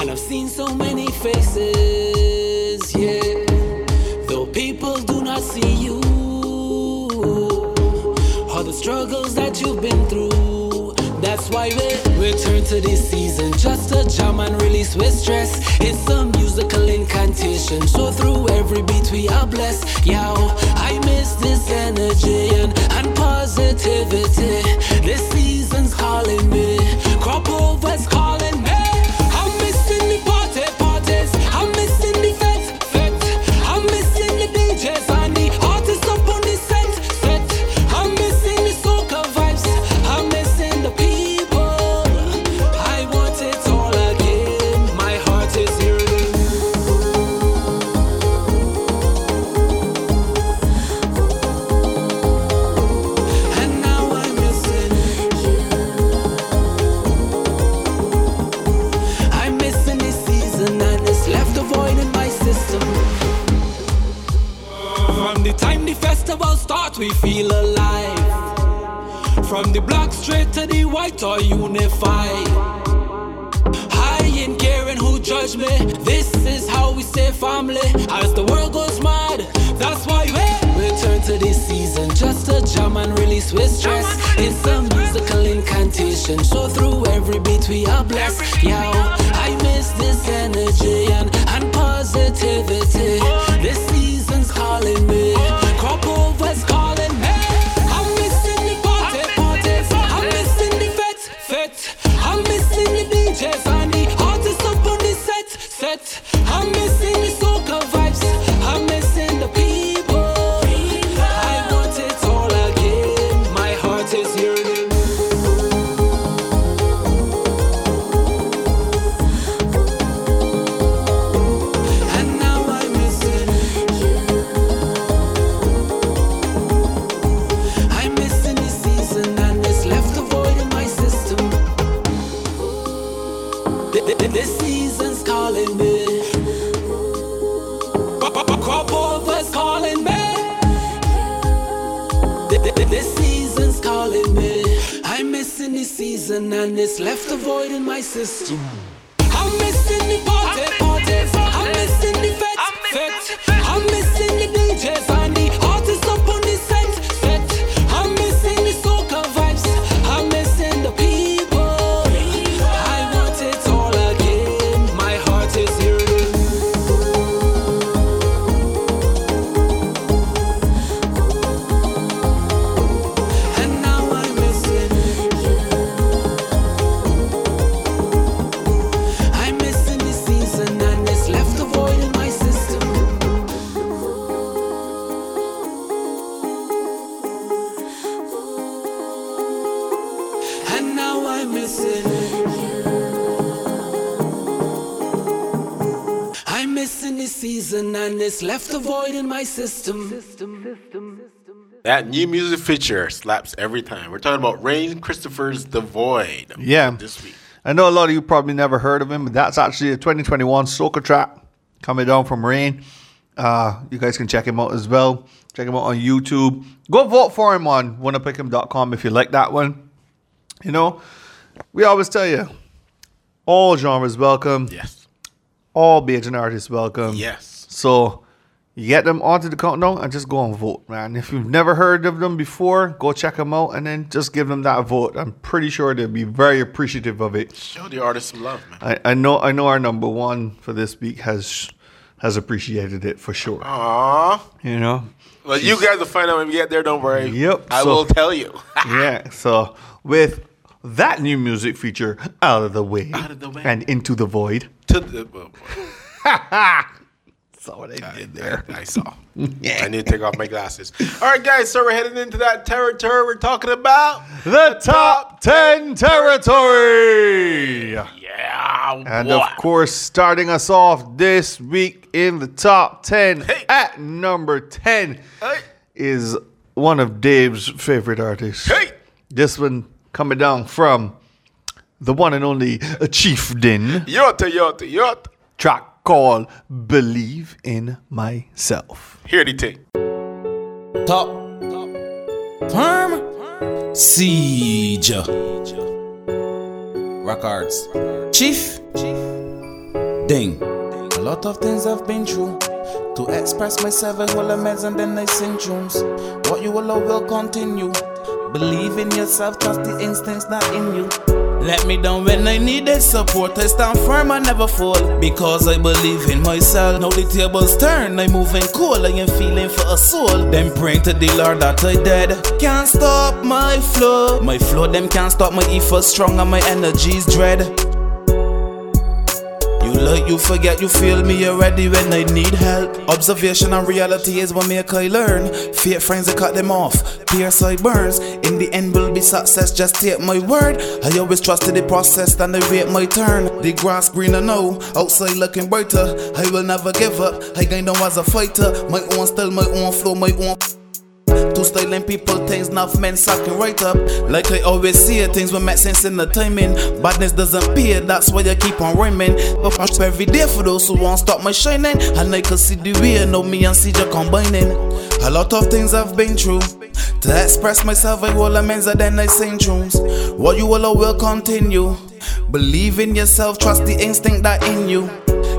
and I've seen so many faces, yeah. Though people do not see you, all the struggles that you've been through. That's why we return to this season, just to jam and release with stress. It's a musical incantation, so through every beat we are blessed. Yo, I miss this energy and positivity. This season's calling me, crop over's calling me. I'm missing the party parties, I'm missing the fete fete, I'm missing the DJs and the artists up on the set set. I'm missing the soca vibes, I'm missing the people. I want it all again, my heart is yearning. And now I'm missing you, I'm missing this season and it's left a void in my system. From the time the festival starts, we feel alive. From the black straight to the white or unified. I ain't caring who judge me. This is how we stay family. As the world goes mad, that's why we return to this season, just to jam and release with stress. It's a musical incantation, so through every beat we are blessed. Yo, I miss this energy and positivity. This season's calling me, crop over's calling me. I'm missing the party parties, I'm missing the fete fete, I'm missing the DJs and the artists up on the set set. I'm missing the soca vibes, I'm missing the people. I want it all again, my heart is yearning. And now I'm missing you, I'm missing this season and it's left a void in my system. This season's calling me, crop over's calling me. This season's calling me, I'm missing this season and it's left a void in my system. I'm missing the party parties, I'm missing the fete fete, I'm missing the DJs and the artists up on the set set. I'm missing the soca vibes, I'm missing the people. I want it all again, my heart is yearning. And now I'm missing you, I'm missing this season and it's left a void in my system. And now I'm missing you, I'm missing this season and it's left a void in my system. That new music feature slaps every time. We're talking about Rain Christopher's The Void. Yeah. This week. I know a lot of you probably never heard of him, but that's actually a 2021 soca track coming down from Rain. You guys can check him out as well. Check him out on YouTube. Go vote for him on wannapickhim.com if you like that one. You know, we always tell you, all genres welcome. Yes. All Bajan artists welcome. Yes. So you get them onto the countdown and just go and vote, man. If you've never heard of them before, go check them out and then just give them that vote. I'm pretty sure they'll be very appreciative of it. Show the artists some love, man. I know our number one for this week has appreciated it for sure. Aww. You know? Well, you guys will find out when we get there, don't worry. Yep. I will tell you. Yeah, so with that new music feature out of the way. Out of the way. And into the void. To the void. Saw what I did there. I saw. I need to take off my glasses. All right, guys. So we're heading into that territory. We're talking about the top 10 territory. Yeah. And what? Of course, starting us off this week in the top 10 at number 10 is one of Dave's favorite artists. This one coming down from the one and only Chieftain. Yota. Track called Believe in Myself. Here the thing. Top. Firm. Siege. Records. Chief. Ding. A lot of things I've been through to express myself and elements and then I sing tunes. What you will love will continue. Believe in yourself, trust the instincts not in you. Let me down when I needed support, I stand firm, I never fall, because I believe in myself. Now the tables turn, I moving cool, I am feeling for a soul. Then praying to the Lord that I dead. Can't stop my flow. My flow them can't stop, my efforts strong and my energy's dread. You look, you forget, you feel me already when I need help. Observation and reality is what make I learn. Fear friends, I cut them off. Pierce I burns. In the end will be success, just take my word. I always trusted the process, and I wait my turn. The grass greener now, outside looking brighter. I will never give up, I kind of was a fighter. My own style, my own flow, my own to styling people, things not men suck it right up. Like I always see it, things will make sense in the timing. Badness doesn't pay, that's why I keep on rhyming. But I'm every day for those who won't stop my shining. And I can see the way I know me and CJ combining. A lot of things I've been through to express myself, I hold a men's and then I sing tunes. What you will continue. Believe in yourself, trust the instinct that in you.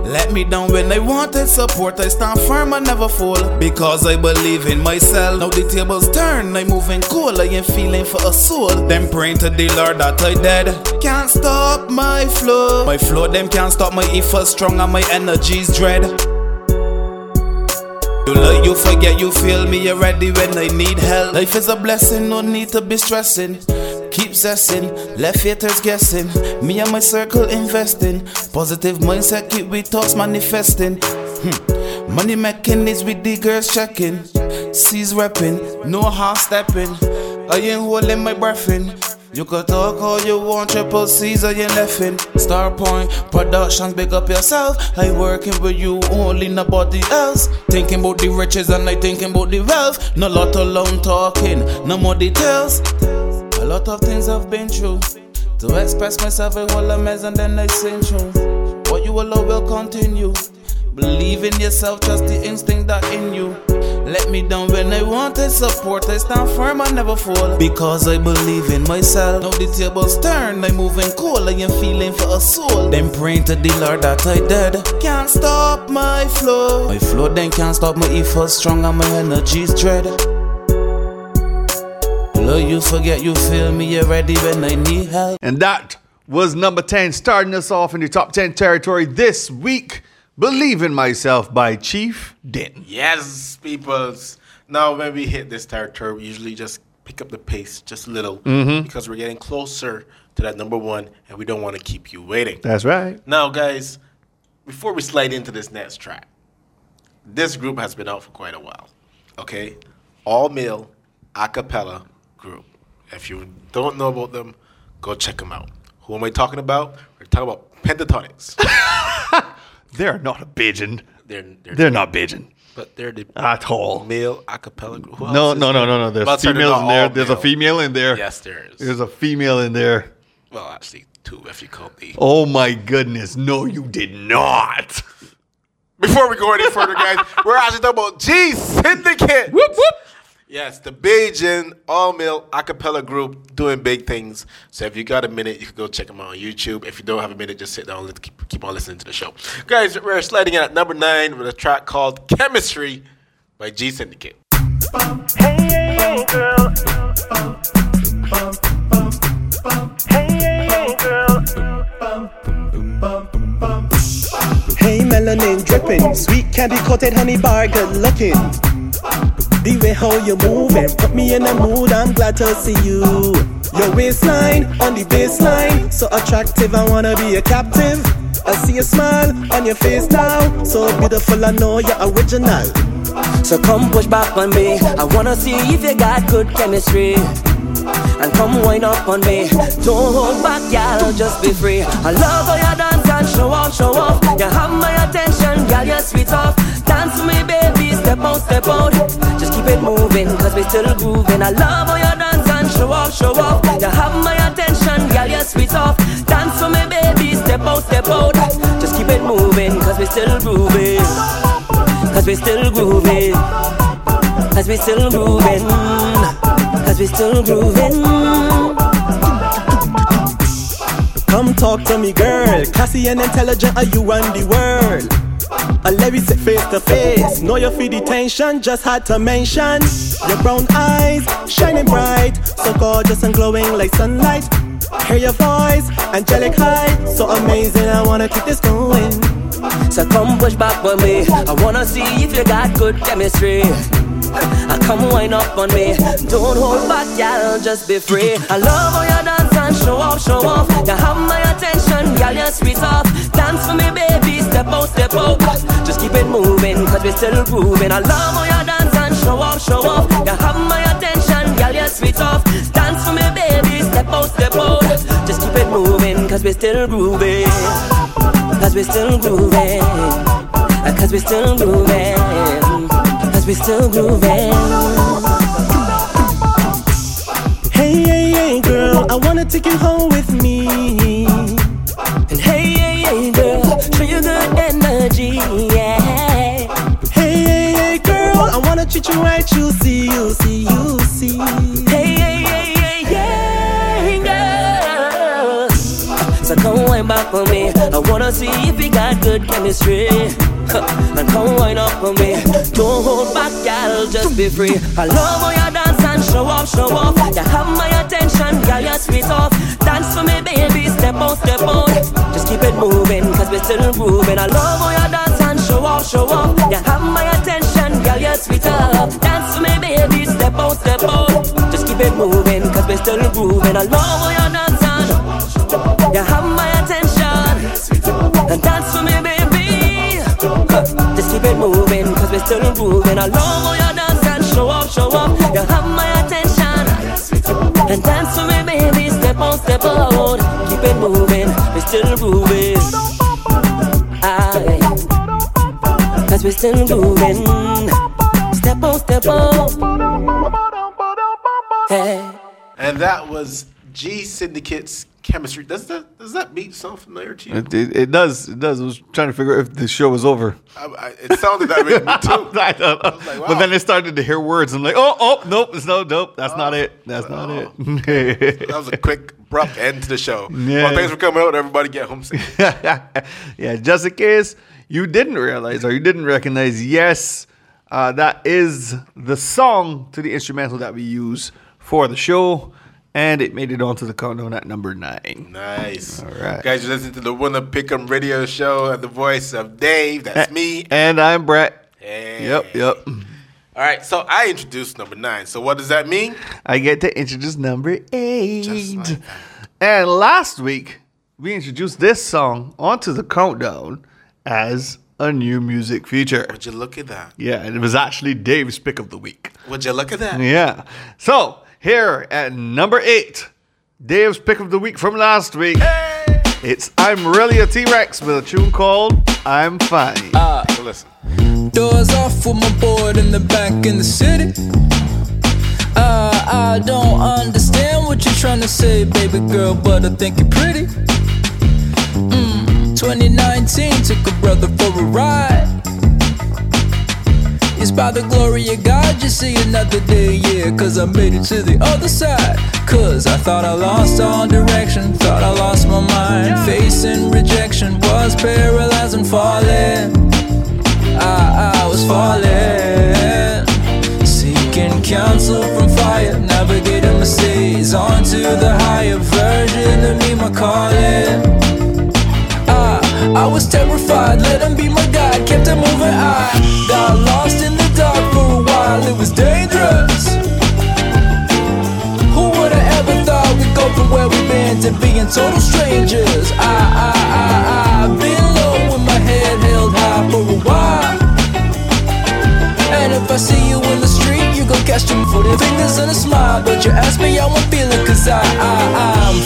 Let me down when I wanted support, I stand firm, I never fall, because I believe in myself. Now the tables turn, I moving cool, I am feeling for a soul. Then praying to the Lord that I dead. Can't stop my flow. My flow them can't stop, my efforts strong and my energy's dread. You love, you forget, you feel me already when I need help. Life is a blessing, no need to be stressing. Keep zessing, left haters guessing. Me and my circle investing. Positive mindset, keep we thoughts manifesting. Money making is with the girls checking. C's repping, no half stepping. I ain't holding my breath in. You could talk all you want, triple C's or you're laughing. Star Point Productions, big up yourself. I working with you, only nobody else. Thinking about the riches and I thinking about the wealth. No lot of long talking, no more details. A lot of things I've been through to express myself, I hold a mess and then I sing tunes. What you will love will continue. Believe in yourself, trust the instinct that in you. Let me down when I wanted support, I stand firm, I never fall, because I believe in myself. Now the tables turn, I moving cool, I am feeling for a soul. Then praying to the Lord that I dead. Can't stop my flow. My flow then can't stop, my efforts strong and my energy's dread. You forget, you feel me already when I need help. And that was number 10, starting us off in the top 10 territory this week. Believe in Myself by Chieftain. Yes, peoples. Now, when we hit this territory, we usually just pick up the pace just a little because we're getting closer to that number one and we don't want to keep you waiting. That's right. Now, guys, before we slide into this next track, this group has been out for quite a while. Okay? All male, a cappella group. If you don't know about them, go check them out. Who am I talking about? We're talking about Pentatonix. They're not a Bajan. They're not Bajan. But they're the at all male a cappella group. No. There's females in there. There's a female in there. Yes, there is. There's a female in there. Well, actually, two if you count the. Oh my goodness! No, you did not. Before we go any further, guys, we're actually talking about G Syndicate. Whoop whoop. Yes, the Bajan all-male a cappella group doing big things. So if you got a minute, you can go check them out on YouTube. If you don't have a minute, just sit down and keep on listening to the show. Guys, we're sliding in at number 9 with a track called Chemistry by G Syndicate. Hey, girl. Hey, girl. Hey, melanin dripping, sweet candy coated honey bar, good looking. The way how you move and put me in a mood, I'm glad to see you. Your waistline on the baseline, so attractive, I wanna be a captive. I see a smile on your face now. So beautiful, I know you're original. So come push back on me, I wanna see if you got good chemistry. And come wind up on me, don't hold back, y'all, just be free. I love how you dance and show off, show off. You have my attention, girl, you're sweet off. Dance with me, baby, step out, step out. Just keep it moving, cause we still grooving. I love how you dance and show off, show off. You have my attention, girl, you're sweet off. Dance with me, baby, step out, step out. Just keep it moving, cause we still grooving. Cause we still grooving. Cause we still grooving. Cause we still grooving. Come talk to me, girl. Classy and intelligent, are you on the world? I love you face to face. Know you feel the tension, just had to mention. Your brown eyes, shining bright, so gorgeous and glowing like sunlight. Hear your voice, angelic high, so amazing, I wanna keep this going. So come push back with me, I wanna see if you got good chemistry. Come wind up on me, don't hold back, y'all, just be free. I love how you dance and show off, show off. You have my attention, y'all, you're sweet off. Dance for me, baby, step out, step out. Just keep it moving, cause we're still grooving. I love how you dance and show off, show off. You have my attention, y'all, you're sweet off. Dance for me, baby, step out, step out. Just keep it moving, cause we're still grooving. Cause we're still grooving. Cause we're still grooving. We still grooving. Hey, hey, hey, girl, I wanna take you home with me. And hey, hey, hey, girl, show you good energy, yeah. Hey, hey, hey, girl, I wanna treat you right, you see, you see, you see. Hey, hey, hey, hey, hey, girl. So come wind back for me, I wanna see if we got good chemistry. And come wind up on me, don't hold back, girl, just be free. I love how you dance and show off, show off. You have my attention, girl, you're sweet off. Dance for me, baby, step out, step out. Just keep it moving, cause we're still grooving. I love how you dance and show off, show off. You have my attention, girl, you're sweet off. Dance for me, baby, step out, step out. Just keep it moving, cause we're still grooving. I love how you dance and you have my attention. And dance for me, baby, just keep it moving, cause we're still improving. I love how you dance and show up, show up. You have my attention. And dance for me, baby, step on, step out. Keep it moving, we're still moving. Aye. Cause we're still moving. Step on, step out. Hey. And that was G Syndicate's Chemistry. Does that beat sound familiar to you? It does. I was trying to figure out if the show was over. It sounded that way to me too. I don't know. I was like, wow. But then I started to hear words. I'm like, nope, it's no dope. That's not it. That's not it. So that was a quick, abrupt end to the show. Yeah. Well, thanks for coming out. Everybody get home safe. Yeah, just in case you didn't realize or you didn't recognize, yes, that is the song to the instrumental that we use for the show. And it made it onto the countdown at number 9. Nice. All right. Guys, you're listening to the Winner Pick'em radio show at the voice of Dave. That's me. And I'm Brett. Hey. Yep. All right. So I introduced number 9. So what does that mean? I get to introduce number 8. Just like that. And last week, we introduced this song onto the countdown as a new music feature. Would you look at that? Yeah. And it was actually Dave's pick of the week. Would you look at that? Yeah. So here at number 8, Dave's pick of the week from last week. Hey! It's I'm Really a T-Rex with a tune called I'm Fine. So listen. Doors off with my board in the back in the city. I don't understand what you're trying to say, baby girl, but I think you're pretty. 2019 took a brother for a ride. It's by the glory of God, you see another day, yeah, cause I made it to the other side. Cause I thought I lost all direction, thought I lost my mind, yeah. Facing rejection, was paralyzed and falling. I was falling. Seeking counsel from fire, navigating my seas onto the higher version of me, my calling. I was terrified, let him be my guide, kept it moving. I got lost in the dark for a while, it was dangerous. Who would have ever thought we'd go from where we've been to being total strangers? I've been gonna smile, but you ask me how I'm feeling, cause I'm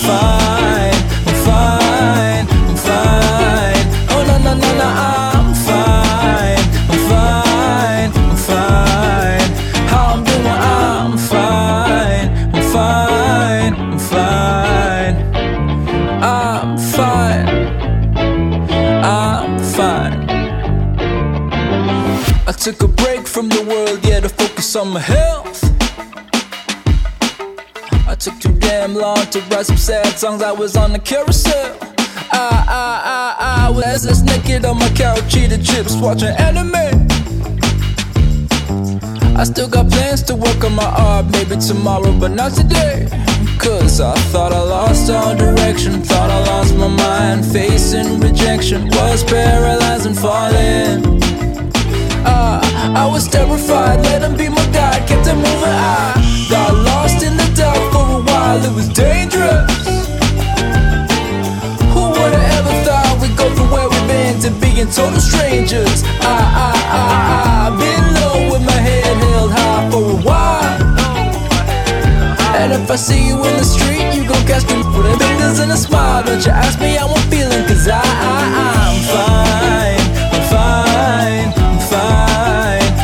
fine, I'm fine, I'm fine. Oh no, no, no, no, I'm fine, I'm fine, I'm fine. How I'm doing, I'm fine, I'm fine, I'm fine. I'm fine, I'm fine. I took a break from the world, yeah, to focus on my health. I took too damn long to write some sad songs, I was on the carousel. I was ass naked on my couch, eating chips, watching anime. I still got plans to work on my art, maybe tomorrow, but not today. Cause I thought I lost all direction, thought I lost my mind. Facing rejection was paralyzing, falling. I was terrified, let him be my guide, kept it moving. I got lost in the dark for a while, it was dangerous. Who would've ever thought we'd go from where we've been to being total strangers? I've been low with my head held high for a while. And if I see you in the street, you gon' catch me with fingers and a smile. Don't you ask me how I'm feeling, cause I'm fine, I'm fine, I'm fine.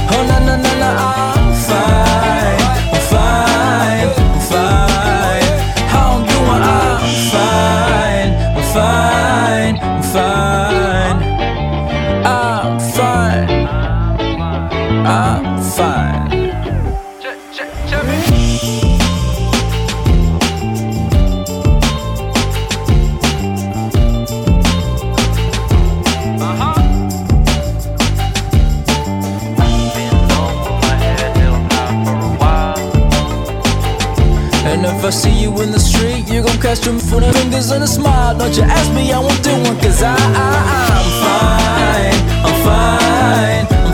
Oh no, no, no, no, I'm fine, I'm fine, I'm fine. How I'm doing, I'm fine, I'm fine, I'm fine. I'm fine, I'm fine. If I see you in the street, you gon' catch them for the fingers and a smile. Don't you ask me how I'm doing, cause I'm fine, I'm fine, I'm fine.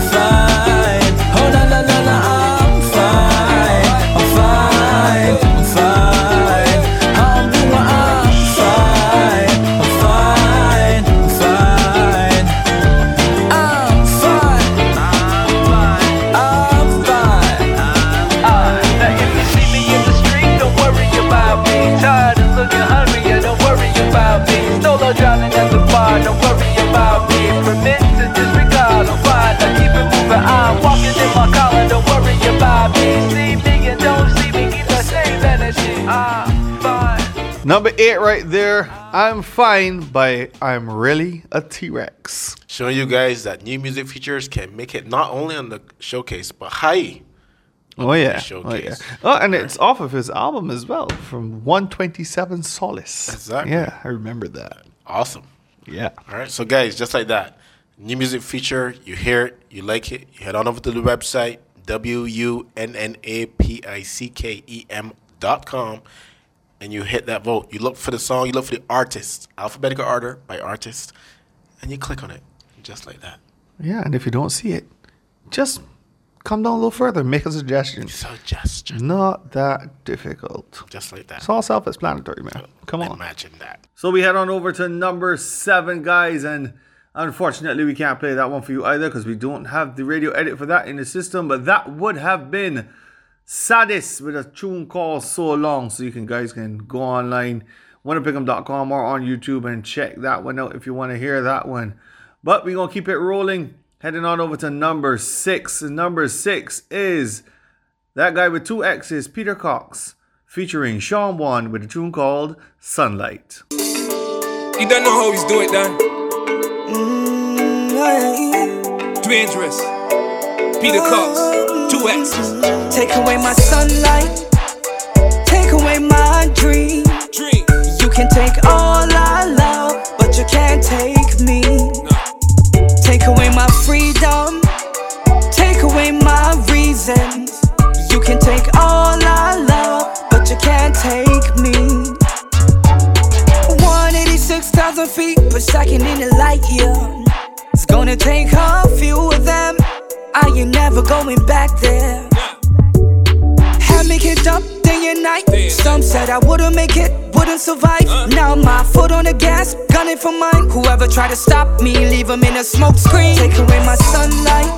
Oh na na na na, I'm fine, I'm fine, I'm fine. How I'm doing, I'm fine, I'm fine, I'm fine. I'm fine, I'm fine, I'm fine, I'm fine. If you see me in the street, don't worry about me. Tired of looking hungry, yeah, don't worry about me. Solo drowning at the bar, don't worry about me. Permit to disregard, I'm fine, I keep it moving. I'm walking in my collar, don't worry about me. See me and don't see me, keep that same energy. I'm fine. Number 8 right there, I'm Fine by I'm Really a T-Rex. Showing you guys that new music features can make it not only on the showcase, but high. Oh yeah. Showcase. Oh, and it's off of his album as well, from 127 Solace. Exactly. Yeah, I remember that. Awesome. Yeah. All right, so guys, just like that, new music feature, you hear it, you like it, you head on over to the website, WUNNAPICKEM.com, and you hit that vote. You look for the song, you look for the artist, alphabetical order by artist, and you click on it, just like that. Yeah, and if you don't see it, just come down a little further, make a suggestion. Suggestion. Not that difficult. Just like that. It's all self-explanatory, man. So come on. Imagine that. So we head on over to number 7, guys, and unfortunately we can't play that one for you either because we don't have the radio edit for that in the system, but that would have been Sadis with a tune called So Long. So you guys can go online, wannapickem.com or on YouTube and check that one out if you want to hear that one. But we're going to keep it rolling. Heading on over to number 6. Number 6 is that guy with 2 X's, Peter Cox, featuring Sean Wan with a tune called Sunlight. You don't know how he's doing it, Dan. Dangerous. Peter Cox, 2 X's. Take away my sunlight, take away my dream. You can take all I love, but you can't take me. No. Take away my freedom, take away my reasons. You can take all I love, but you can't take me. 186,000 feet per second in a light year. It's gonna take a few of them. I ain't never going back there. Had me kicked up day and night. Some said I wouldn't make it, wouldn't survive. Now my foot on the gas, gunning for mine. Whoever try to stop me, leave them in a smoke screen. Take away my sunlight,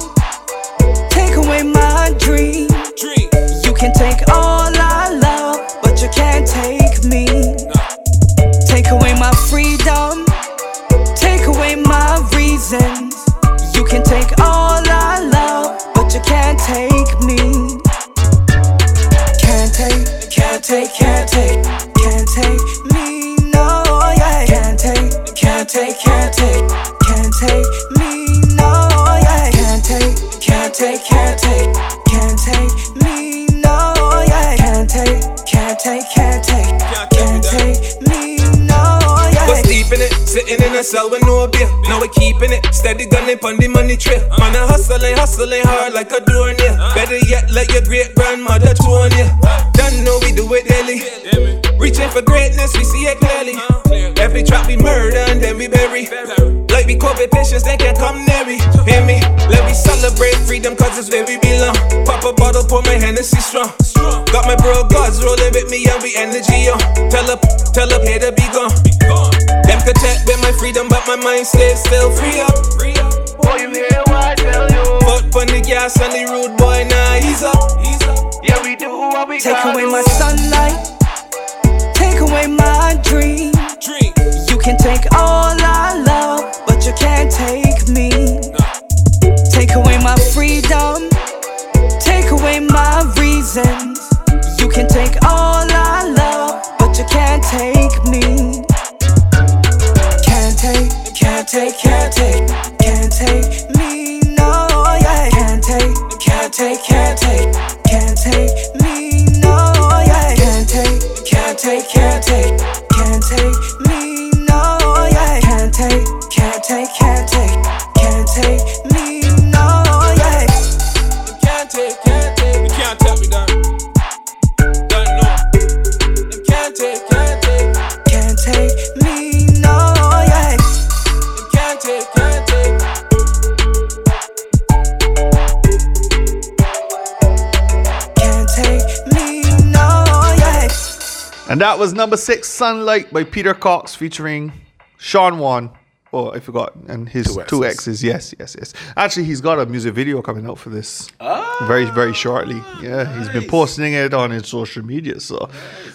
take away my dream. You can take all I love, but you can't take me. Take away my freedom, take away my reasons. You can take all I love, but you can't take me. Can't take, can't take me, no, yeah. Can't take, can't take me, no, yeah. Can't take, can't take me, no, yeah. Can't take, can't take me, no, yeah. What's deep in it? Sitting in a cell with no beer. Now we keeping it, steady gunning on the money trail. Man, I hustling hard like a doornail. Better yet, let your great grandmother tune you. Done know we do it daily. Reaching for greatness, we see it clearly. Every trap we murder and then we bury. Like we COVID patients, they can't come near me. Hear me? Let me celebrate freedom, cause it's where we belong. Pop a bottle, pour my Hennessy strong. Got my bro guards rolling with me and we energy on. Tell up, here to be gone. Them content with my freedom, but my mind stays still free up. Oh, you hear what I tell you? Foot on the gas on the road, boy, nah, ease up. Yeah, we do what we gotta do. Take away my sunlight, take away my dream. You can take all I love, but you can't take me. Take away my freedom, take away my reasons. You can take all I love, but you can't take me. Can't take me, no, yeah. Can't take me, no, yeah. Can't take me, no, yeah. Can't take me, no, yeah. Can't take, you can't tell me that. Don't know. Can't take me, no, yeah. Can't take. And that was number 6, Sunlight by Peter Cox featuring Sean Wan. Oh, I forgot. And his two exes. Yes. Actually, he's got a music video coming out for this very, very shortly. Yeah, nice. He's been posting it on his social media. So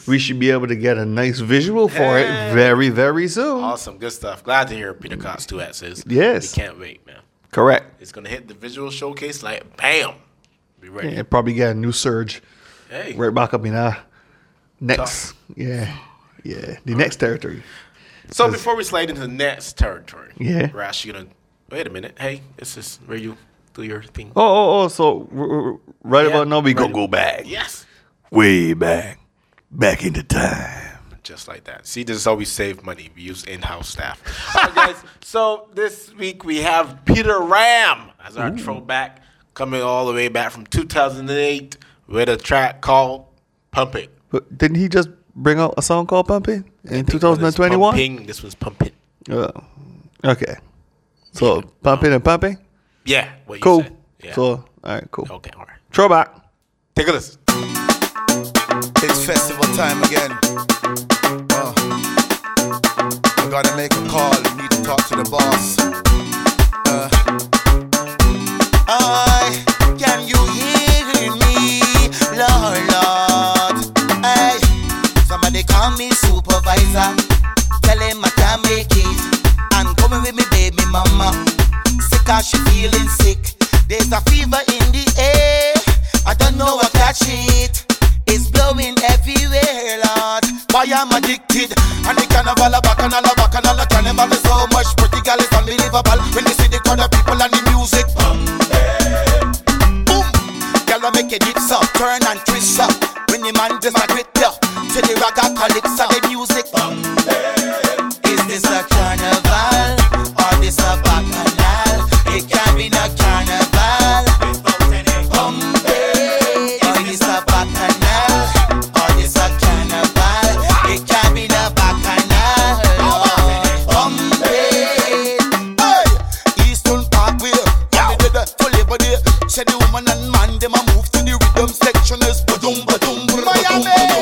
we should be able to get a nice visual for it very, very soon. Awesome. Good stuff. Glad to hear Peter Cox two exes. Yes. We can't wait, man. Correct. It's going to hit the visual showcase like bam. Be ready. Yeah, probably get a new surge. Hey. Right back up in next. Tough. Yeah. The next territory. So before we slide into the next territory, we're actually going to... Wait a minute. Hey, this is where you do your thing. Oh. So about now we going to go back. Yes. Way back. Back into time. Just like that. See, this is how we save money. We use in-house staff. All right, guys. So this week we have Peter Ram as our throwback, coming all the way back from 2008 with a track called Pump It. But didn't he just bring out a song called Pumpin' in 2021? This was Pumpin'. Okay. So, Pumpin' and Pumpin'? Yeah. What you cool. Said. Yeah. So, all right, cool. Okay, all right. Throwback. Take a listen. It's festival time again. I gotta make a call and need to talk to the boss. Can you hear me? Lord. Hey, somebody call me supervisor. Tell him I can't make it. I'm coming with me baby mama. Sick as she feeling sick. There's a fever in the air. I don't know what that shit. It's blowing everywhere, Lord. Boy, I'm addicted. And the carnival, carnival is so much pretty girl, it's unbelievable. When you see the crowd of people and the music, boom, girl, I make it dips up, turn and twist up. When the man does not quit ya, till the ragga calypso, the music. Is this a carnival or this a bacchanal? It can't be no carnival. Or this a bacchanal, or this a carnival. It can't be no bacchanal. Hey, Eastern Parkway, yeah. They did that for Labor Day. Said the woman and man, them a move to the rhythm section is ba-dum, ba-dum, ba-dum, ba-dum, ba-dum.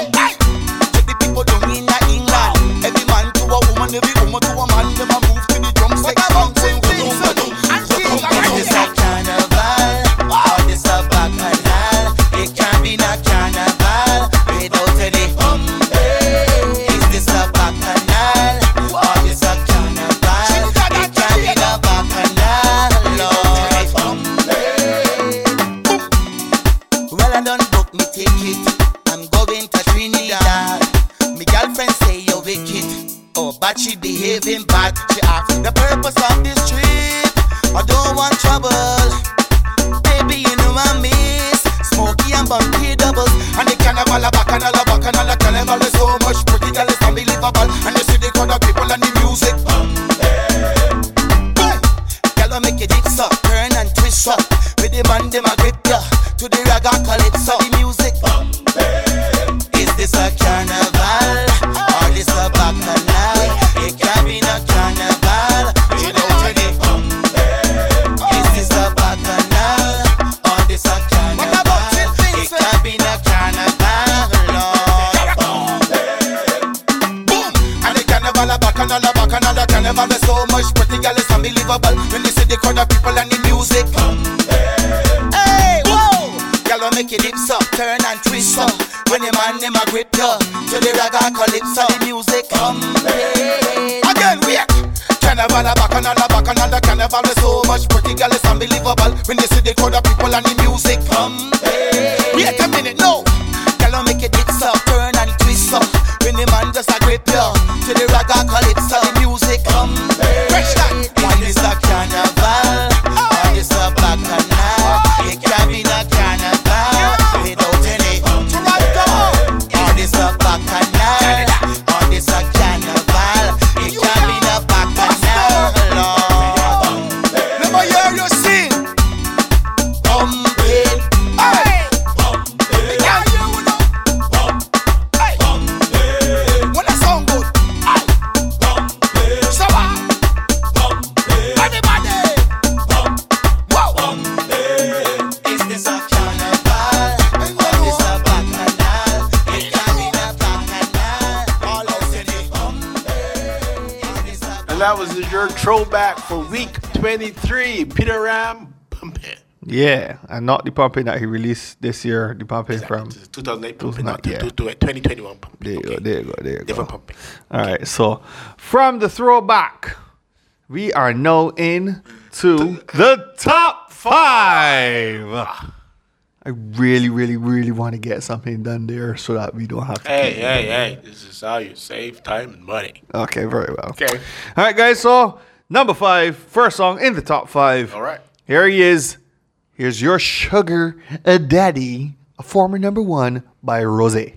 Every woman to a man, them a move to the drum section. This a carnival, or this a bacchanal. It can't be no carnival. but she behaving bad. She asked the purpose of this trip. I don't want trouble, baby, you know I miss Smokey and Bunky doubles. And the carnival a bacchanal, bacchanal, carnival is so much pretty, girl, it's unbelievable. And you see the crowd of people and the music. Girl, I make you dance up, turn and twist up. With the man, them a grip ya to the raga calypso. The music. Is this a carnival? It's a bacchanal, it can be no carnival. You know what it is. This a bacchanal, or this a carnival? It can be no carnival. Boom! And the carnival, a bacchanal, a bacchanal, a carnival is so much pretty, girl, it's unbelievable. When you see the crowd of people and the music. Hey, whoa! Girl, I make your lips up, turn and twist up. When the man in my grip ya to the ragga calypso, the music again we at carnival, a bacchanal, a bacchanal, a carnival is so much pretty, girl, it's unbelievable. When you see the crowd of people and the music wait a minute, no. Girl, I make your dicks up, turn and twist up. When the man just a grip ya to the ragga calypso, the music fresh that. When it's a carnival, when it's a bacchanal, it can be a carnival. Throwback for week 23, Peter Ram Pumpin'. Yeah, and not the Pumpin' that he released this year, the Pumpin' exactly. From 2008 Pumpin', not 2021 Pumpin'. There you go, there you go, there you different Pumpin'. All okay. Right, so from the throwback, we are now in to the top five. I really, really want to get something done there so that we don't have to. Hey, this is how you save time and money. Okay, very well. Okay. All right, guys, so number five, first song in the top five. All right. Here he is. Here's your sugar daddy, a former number one by Rosé.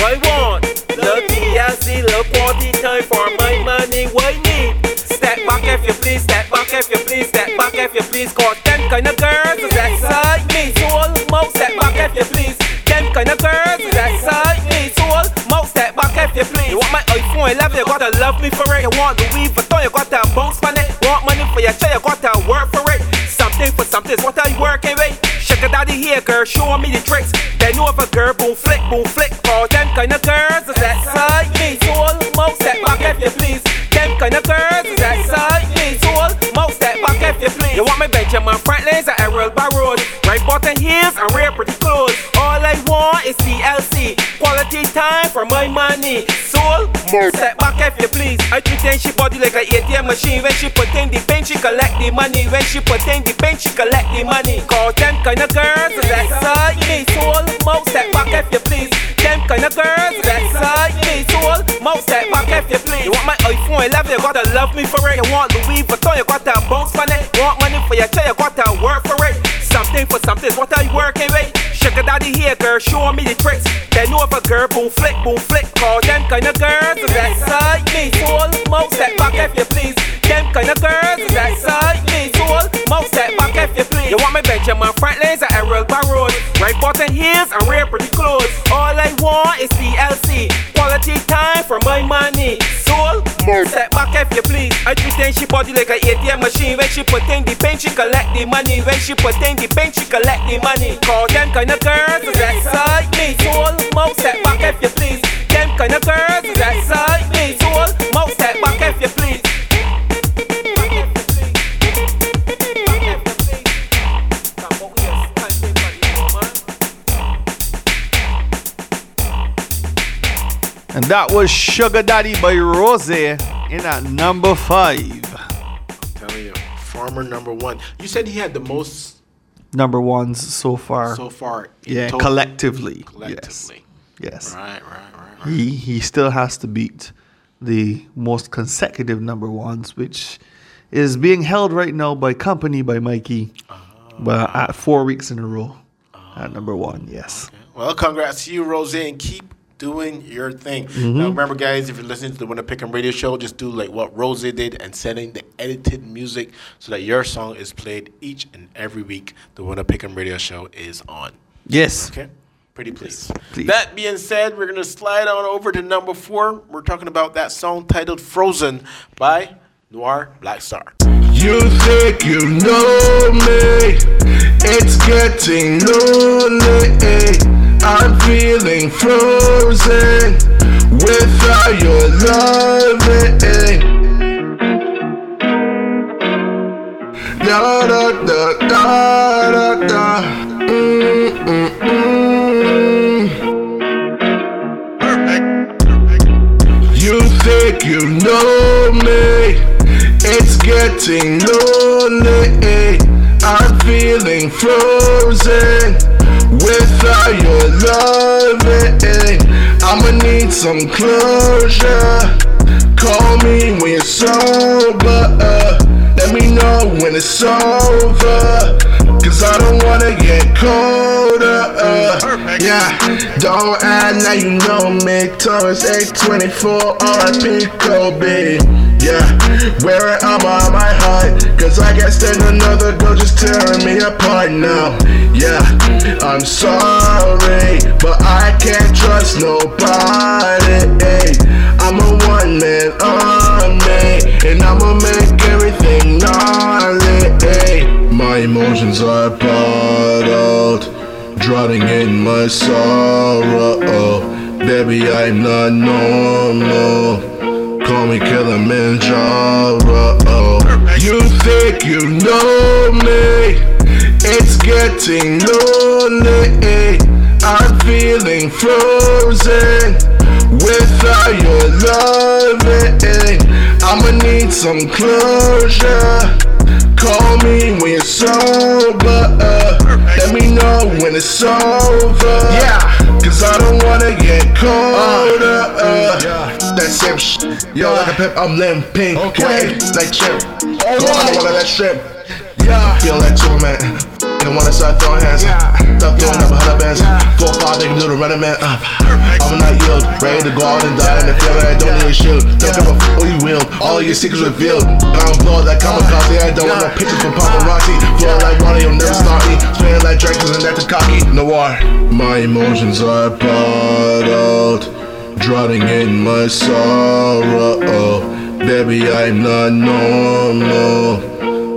Why want? The TLC, look quality time for my money. Why need? Step back if you please, step back if you please, step back if you please. Got them kind of girls that side me. Soul, mouth, step back if you please. Them kind of girls that side me. Soul, mouth, step back if you please. You want my iPhone 11, you gotta love me for it. You want Louis Vuitton, you gotta bounce on it. Want money for your chair, you gotta work for it. Something for something's what I working with. Sugar daddy here, girl, show me the tricks. They know if a girl boom flick, boom flick. All them kind of girls is that side me. Soul, mouth, step back if you please. Them kind of girls is that side me. Soul, mouth, step back if you please. You want my Benjamin Franklin's and Errol Barrows, right button heels and real pretty clothes. All I want is TLC, quality time for my money. Soul, mouth, step back if you please. I pretend she body like an ATM machine. When she put in the pen, she collect the money. When she put in the pen, she collect the money. Cause them kind of girls is that side me. Soul, mouth, step back if you please. Them kind of girls that side me. Soul, mouth, step back if you please. You want my iPhone 11, you gotta love me for it. You want Louis Vuitton, you gotta bounce on it. Want money for your chair, you gotta work for it. Something for something's what I working with. Sugar daddy here, girl, show me the tricks. They know if a girl boom flick, boom flick. Call them kind of girls that side me. Soul, mouth, step back if you please. Them kind of girls that side me. Soul, mouth, step back if you please. You want my Benjamin Franklin's and Errol Barrows, right button heels and real pretty clothes. All I want is TLC, quality time for my money. Soul, step back if you please. I pretend she body like an ATM machine. When she put in the pen, she collect the money. When she put in the pen, she collect the money. Call them kind of girls that side me. Soul, mouth, step back if you please. Them kind of girls that side me. Soul, mouth, step back if you please. And that was Sugar Daddy by Rosé in at number five. I'm telling you, former number one. You said he had the most number ones so far. So far, yeah, collectively. Yes. Right. he still has to beat the most consecutive number ones, which is being held right now by Company by Mikey, but at 4 weeks in a row at number one. Yes. Okay. Well, congrats to you, Roseanne. Keep doing your thing. Mm-hmm. Now, remember, guys, if you're listening to the Winner Pick 'Em radio show, just do like what Rose did and send in the edited music so that your song is played each and every week. The Winner Pick 'Em radio show is on. Yes. Okay. Pretty please. That being said, we're going to slide on over to number four. We're talking about that song titled Frozen by Noir Black Star. You think you know me, it's getting lonely. I'm feeling frozen without your loving. Da da da da da da. Perfect. You think you know me? It's getting lonely. I'm feeling frozen without your loving. I'ma need some closure. Call me when you're sober. Let me know when it's over, cause I don't wanna get colder. Yeah, don't add, now you know me. Taurus 824, R.I.P. Kobe. Yeah, wearing armor on my heart, cause I can't stand another girl just tearing me apart now. Yeah, I'm sorry, but I can't trust nobody. I'm a one-man army, and I'ma make everything gnarly. My emotions are bottled, drowning in my sorrow. Baby, I'm not normal. Call me Kilimanjaro. You think you know me? It's getting lonely. I'm feeling frozen without your loving. I'ma need some closure. Call me when you're sober. Let me know when it's over. Yeah, cause I don't wanna get colder. Yeah. That same shit. Yo, like a pimp, I'm limping. Okay. Like shrimp. Go on, wanna that shrimp. Yeah. Feel that torment. Don't wanna start throwing hands. Stop throwing up 100 bands. 4-5, they can do the running man. I'm not yield. Ready to go out and die in the field. I don't need to shoot. Don't give a f who you will. All your secrets revealed. I'm blow like kamikaze. I don't want no pictures from paparazzi. Flow like Ronnie, you'll never stop me. Spinning like Dracula and that's cocky. Noir. My emotions are bottled, drowning in my sorrow. Baby, I'm not normal.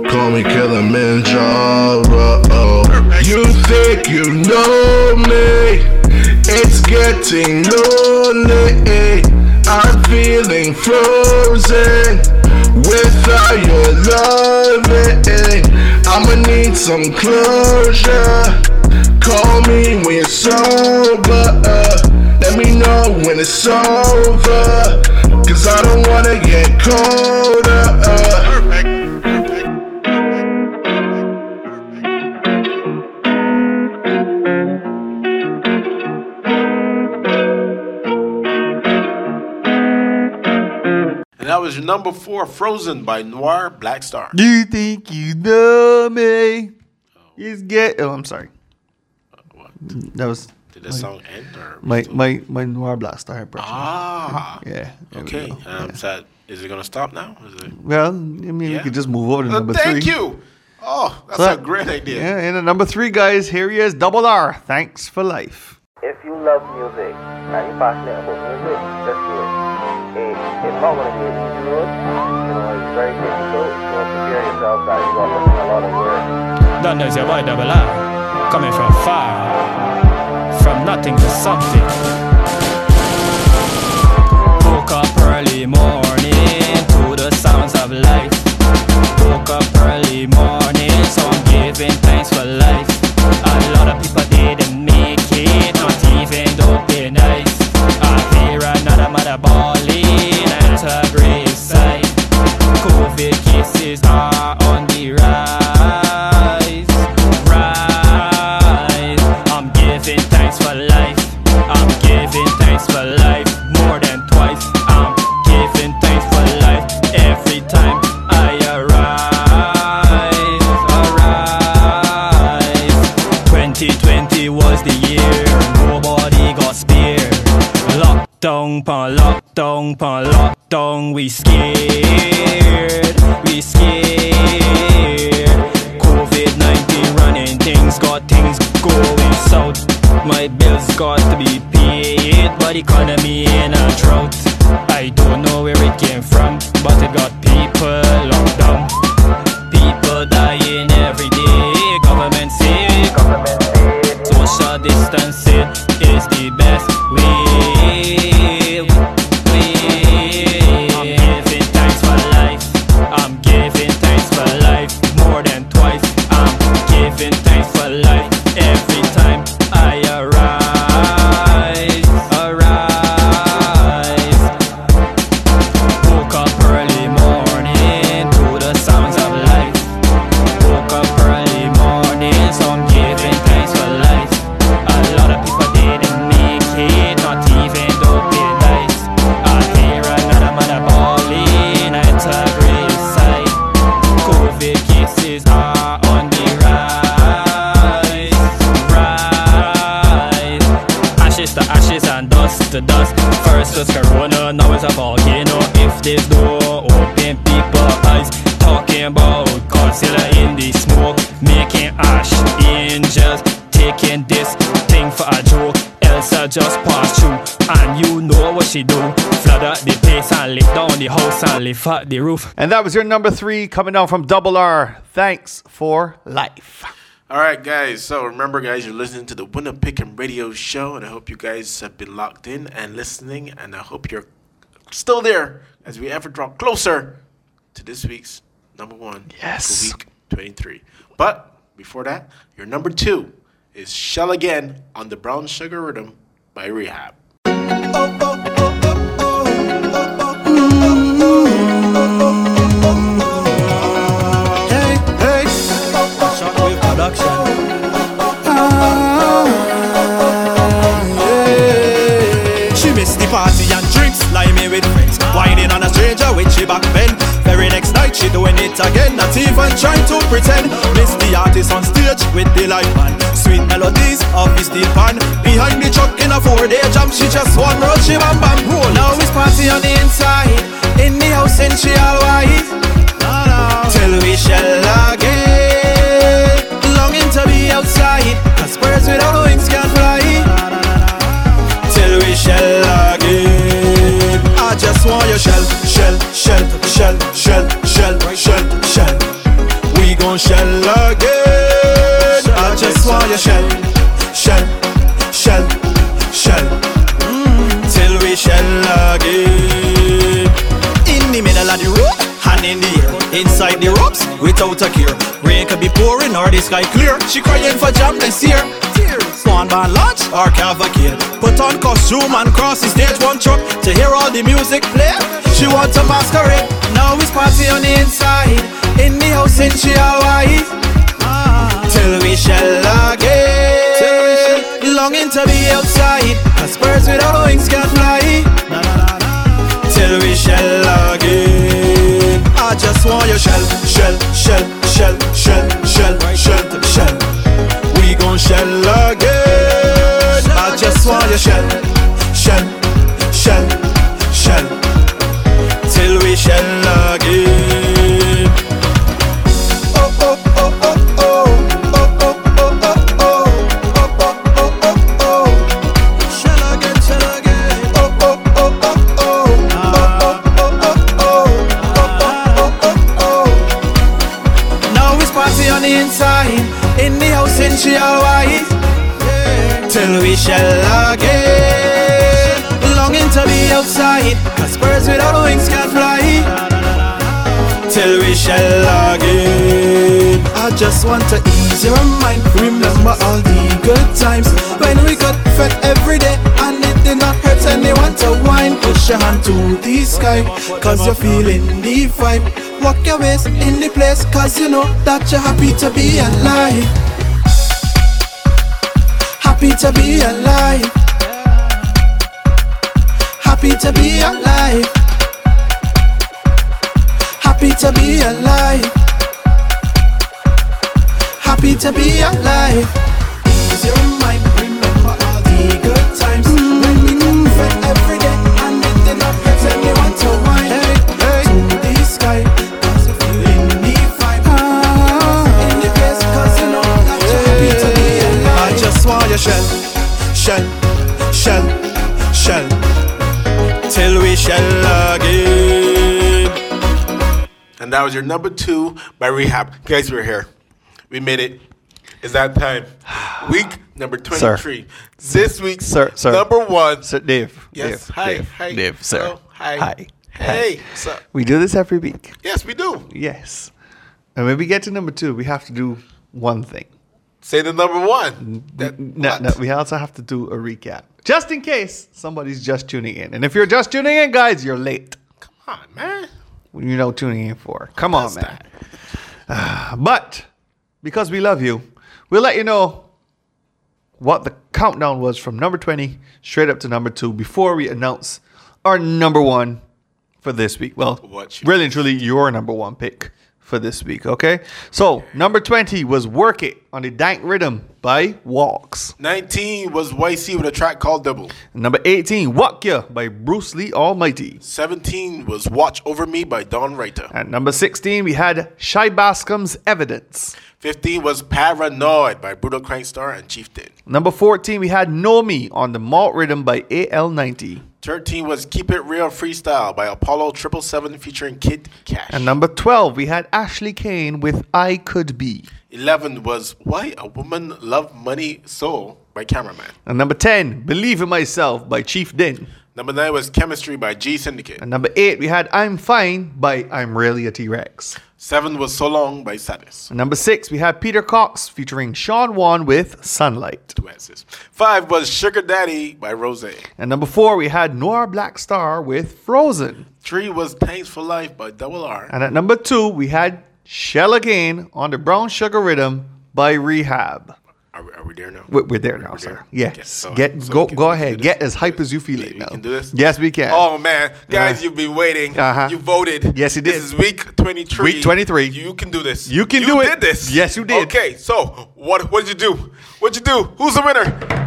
Call me Kilimanjaro. You think you know me? It's getting lonely. I'm feeling frozen without your loving. I'ma need some closure. Call me when you're sober. Let me know when it's over, cause I don't wanna get colder. Was number four, Frozen by Noir Black Star. Do you think you know me? It's get. Oh, I'm sorry. What? That was. Did the song end? Or my Noir Black Star impression. Ah. Yeah. Okay. So is it gonna stop now? Is it? Well, I mean, we could just move over to number three. Thank you. Oh, that's a great idea. Yeah. And at number three, guys, here he is, Double R. Thanks for Life. If you love music and you're passionate about music, let's do it. It's not going to be easy to do it. You know, it's very difficult. So prepare yourself that you're going to listen to a lot of work. That knows your boy Double R, coming from far, from nothing to something. Woke up early morning to the sounds of life. Woke up early morning, so I'm giving thanks for life. A lot of people didn't make it, not even though they're nice. I hear another mother balling at her graveside. COVID cases are on the rise. I'm giving thanks for life. I'm giving thanks for life. pang lock dong, we scared. COVID-19 running, things going south. My bills got to be paid, but economy in a drought. I don't know where it came from, but it got people locked down. People dying every day, government safe. Social distancing is the best way. I'm giving thanks for life. I'm giving thanks for life more than twice. I'm giving thanks for life every time I arise. Woke up early morning to the sounds of life. Woke up early morning, so I'm giving thanks for life. A lot of people didn't make it, not even though they died. I hear another mother bawling at a grave site. COVID cases are on the rise. Ashes to ashes and dust to dust. First was corona, now it's a volcano. If this door open people's eyes, talking about concealer in the smoke, making ash angels, taking this thing for a joke. Elsa just passed through, and you know what she do. Flood out the place and lift down the house and lift out the roof. And that was your number 3 coming down from Double R. Thanks for life. Alright guys, so remember guys, you're listening to the Winner Pickin' Radio Show, and I hope you guys have been locked in and listening, and I hope you're still there as we ever draw closer to this week's number 1 for week 23. But before that, your number 2 is Shell Again on the Brown Sugar Rhythm by Rehab. She missed the party and drinks, limey with friends, whining on a stranger with she back bend. Very next night she doing it again, not even trying to pretend. Miss the artist on stage with the light band, sweet melodies of his deep pan. Behind the truck in a 4-day jump, she just one roll, she bam bam roll. Now it's party on the inside, in the house and she all wise. Till we shall again, longing to be outside, 'cause birds without wings can't fly. Till we shall again, I just want your shell, shell, shell, shell, shell, shell, shell, shell. We gon' shell again. I just want your shell, shell, shell, shell, till we shell again. In the middle of the road, hand in the air, inside the ropes, without a care. Rain could be pouring or the sky clear. She crying for jam this year. Spawn by lunch or cavalcade, put on costume and cross the stage one truck to hear all the music play. She wants a masquerade. Now it's party on the inside, in the house in she always. Till we shell again, longing to be outside, 'cause birds without wings can't fly. Till we shell again, I just want your shell, shell, shell, shell, shell, shell, shell, shell. We gon' shell again. I just want your shell, shell, shell, shell, till we shell again. Oh oh oh oh oh oh oh oh oh oh oh oh. Shell again, shell again. Oh oh oh oh oh oh oh oh oh. Now it's party on the inside, in the house and she always, yeah. Till we shall again, longing to be outside, 'cause birds without wings can't fly. Till we shall again, I just want to ease your mind. Remember all the good times when we got fed every day, and it did not hurt anyone to whine. Push your hand to the sky, 'cause you're feeling the vibe. Walk your ways in the place, 'cause you know that you're happy to be alive. Happy to be alive. Happy to be alive. Happy to be alive. Happy to be alive. Ease your mind, remember all the good times when we got fed every day. that was your number two by Rehab. Guys, we're here. We made it. It's that time. Week number 23. Sir. This week, sir. Number one. Sir, Dave. Yes. Dave, hi. Dave, hi. Dave, sir. Hello. Hi. Hi. Hey. Sir. We do this every week. Yes, we do. Yes. And when we get to number two, we have to do one thing. Say the number one. No, we also have to do a recap. Just in case somebody's just tuning in. And if you're just tuning in, guys, you're late. Come on, man. You know tuning in for. Come on, man. But because we love you, we'll let you know what the countdown was from number 20 straight up to number 2 before we announce our number 1 for this week. Well, really and truly your number 1 pick for this week, okay? So, number 20 was Work It on the Dank Rhythm by Walks. 19 was YC with a track called Double. Number 18, Walk Ya by Bruce Lee Almighty. 17 was Watch Over Me by Don Reiter. At number 16, we had Shai Bascom's Evidence. 15 was Paranoid by Brutal Crankstar and Chieftain. Number 14, we had Know Me on the Malt Rhythm by AL90. 13 was Keep It Real Freestyle by Apollo 777 featuring Kid Cash. And number 12, we had Ashley Kane with I Could Be. 11 was Why a Woman Love Money Soul by Cameraman. And number 10, Believe in Myself by Chief Din. Number 9 was Chemistry by G Syndicate. And number 8, we had I'm Fine by I'm Really a T-Rex. 7 was So Long by Sadis. And number 6, we had Peter Cox featuring Sean Wan with Sunlight. 5 was Sugar Daddy by Rosé. And number 4, we had Noir Black Star with Frozen. 3 was Thanks for Life by Double R. And at number 2, we had Shell Again on the Brown Sugar Rhythm by Rehab. Are we there now? We're there now, sir. Yes. Okay, so, go ahead. Get as hype as you feel it now. We can do this? Yes, we can. Oh, man. Guys, you've been waiting. Uh-huh. You voted. Yes, you did. This is week 23. Week 23. You can do this. You can do it. You did this. Yes, you did. Okay, so what did you do? What'd you do? Who's the winner?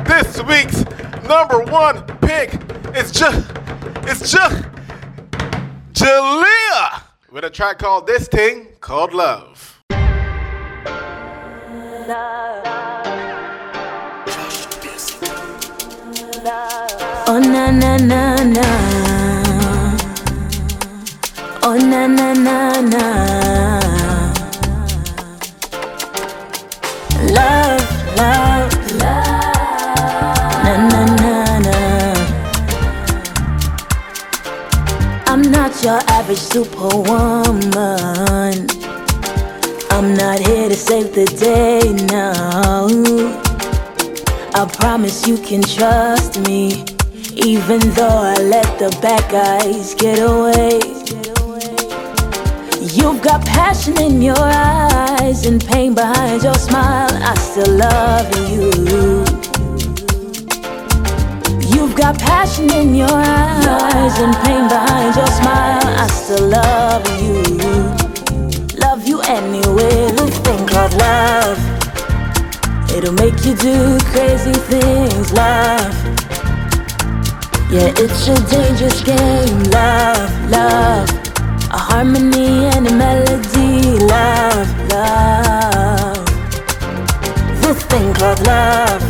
This week's number one pick is Jalea with a track called This Thing Called Love. Oh na na na na, oh na na na na. Love, love, love, na na na na. I'm not your average superwoman. I'm not here to save the day now. I promise you can trust me, even though I let the bad guys get away. You've got passion in your eyes and pain behind your smile. I still love you. You've got passion in your eyes and pain behind your smile. I still love you. Love you anyway. This thing called love, it'll make you do crazy things, love. Yeah, it's a dangerous game, love, love. A harmony and a melody, love, love. This thing called love,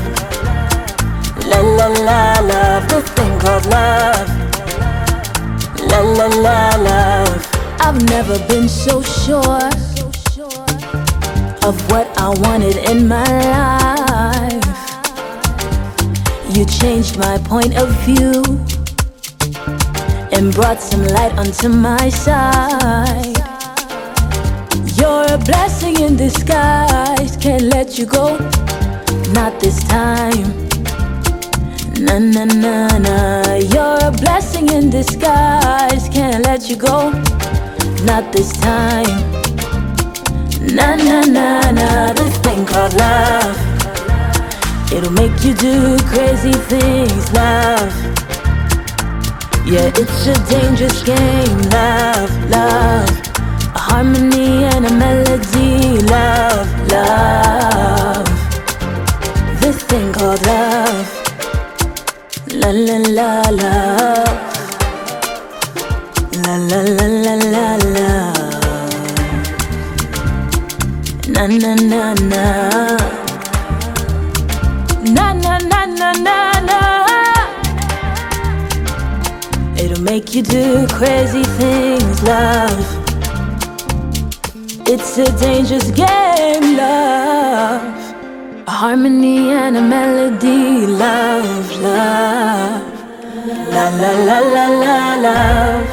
la la la love. This thing called love, la la la love. I've never been so sure of what I wanted in my life. You changed my point of view and brought some light onto my side. You're a blessing in disguise. Can't let you go, not this time. Na na na na. You're a blessing in disguise. Can't let you go, not this time. Na na na na, this thing called love, it'll make you do crazy things, love. Yeah, it's a dangerous game, love, love. A harmony and a melody, love, love. This thing called love, la la la love, la la la la la la. Na na na na, na na na na na na. It'll make you do crazy things, love. It's a dangerous game, love. Harmony and a melody, love, love. La la la la la love.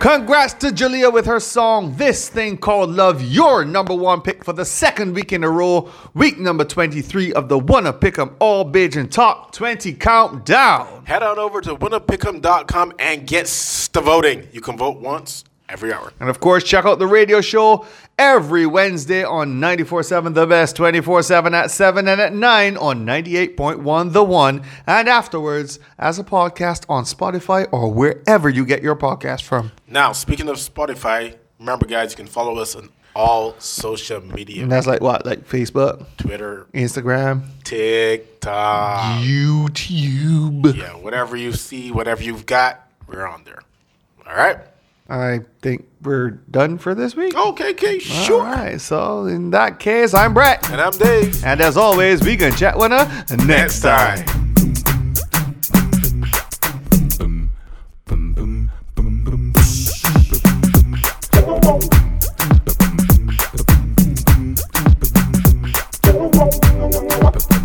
Congrats to Jalea with her song This Thing Called Love, your number one pick for the second week in a row. Week number 23 of the Wanna Pick'em All Bajan Top 20 Countdown. Head on over to winnapick'em.com and get to voting. You can vote once every hour. And of course, check out the radio show every Wednesday on 94.7 The Best, 24/7 at 7 and at 9 on 98.1 The One, and afterwards as a podcast on Spotify or wherever you get your podcast from. Now, speaking of Spotify, remember guys, you can follow us on all social media. And that's like what? Like Facebook? Twitter. Instagram. TikTok. YouTube. Yeah, whatever you see, whatever you've got, we're on there. All right? I think we're done for this week. Okay, sure. All right, so in that case, I'm Brett. And I'm Dave. And as always, we can chat with her next time.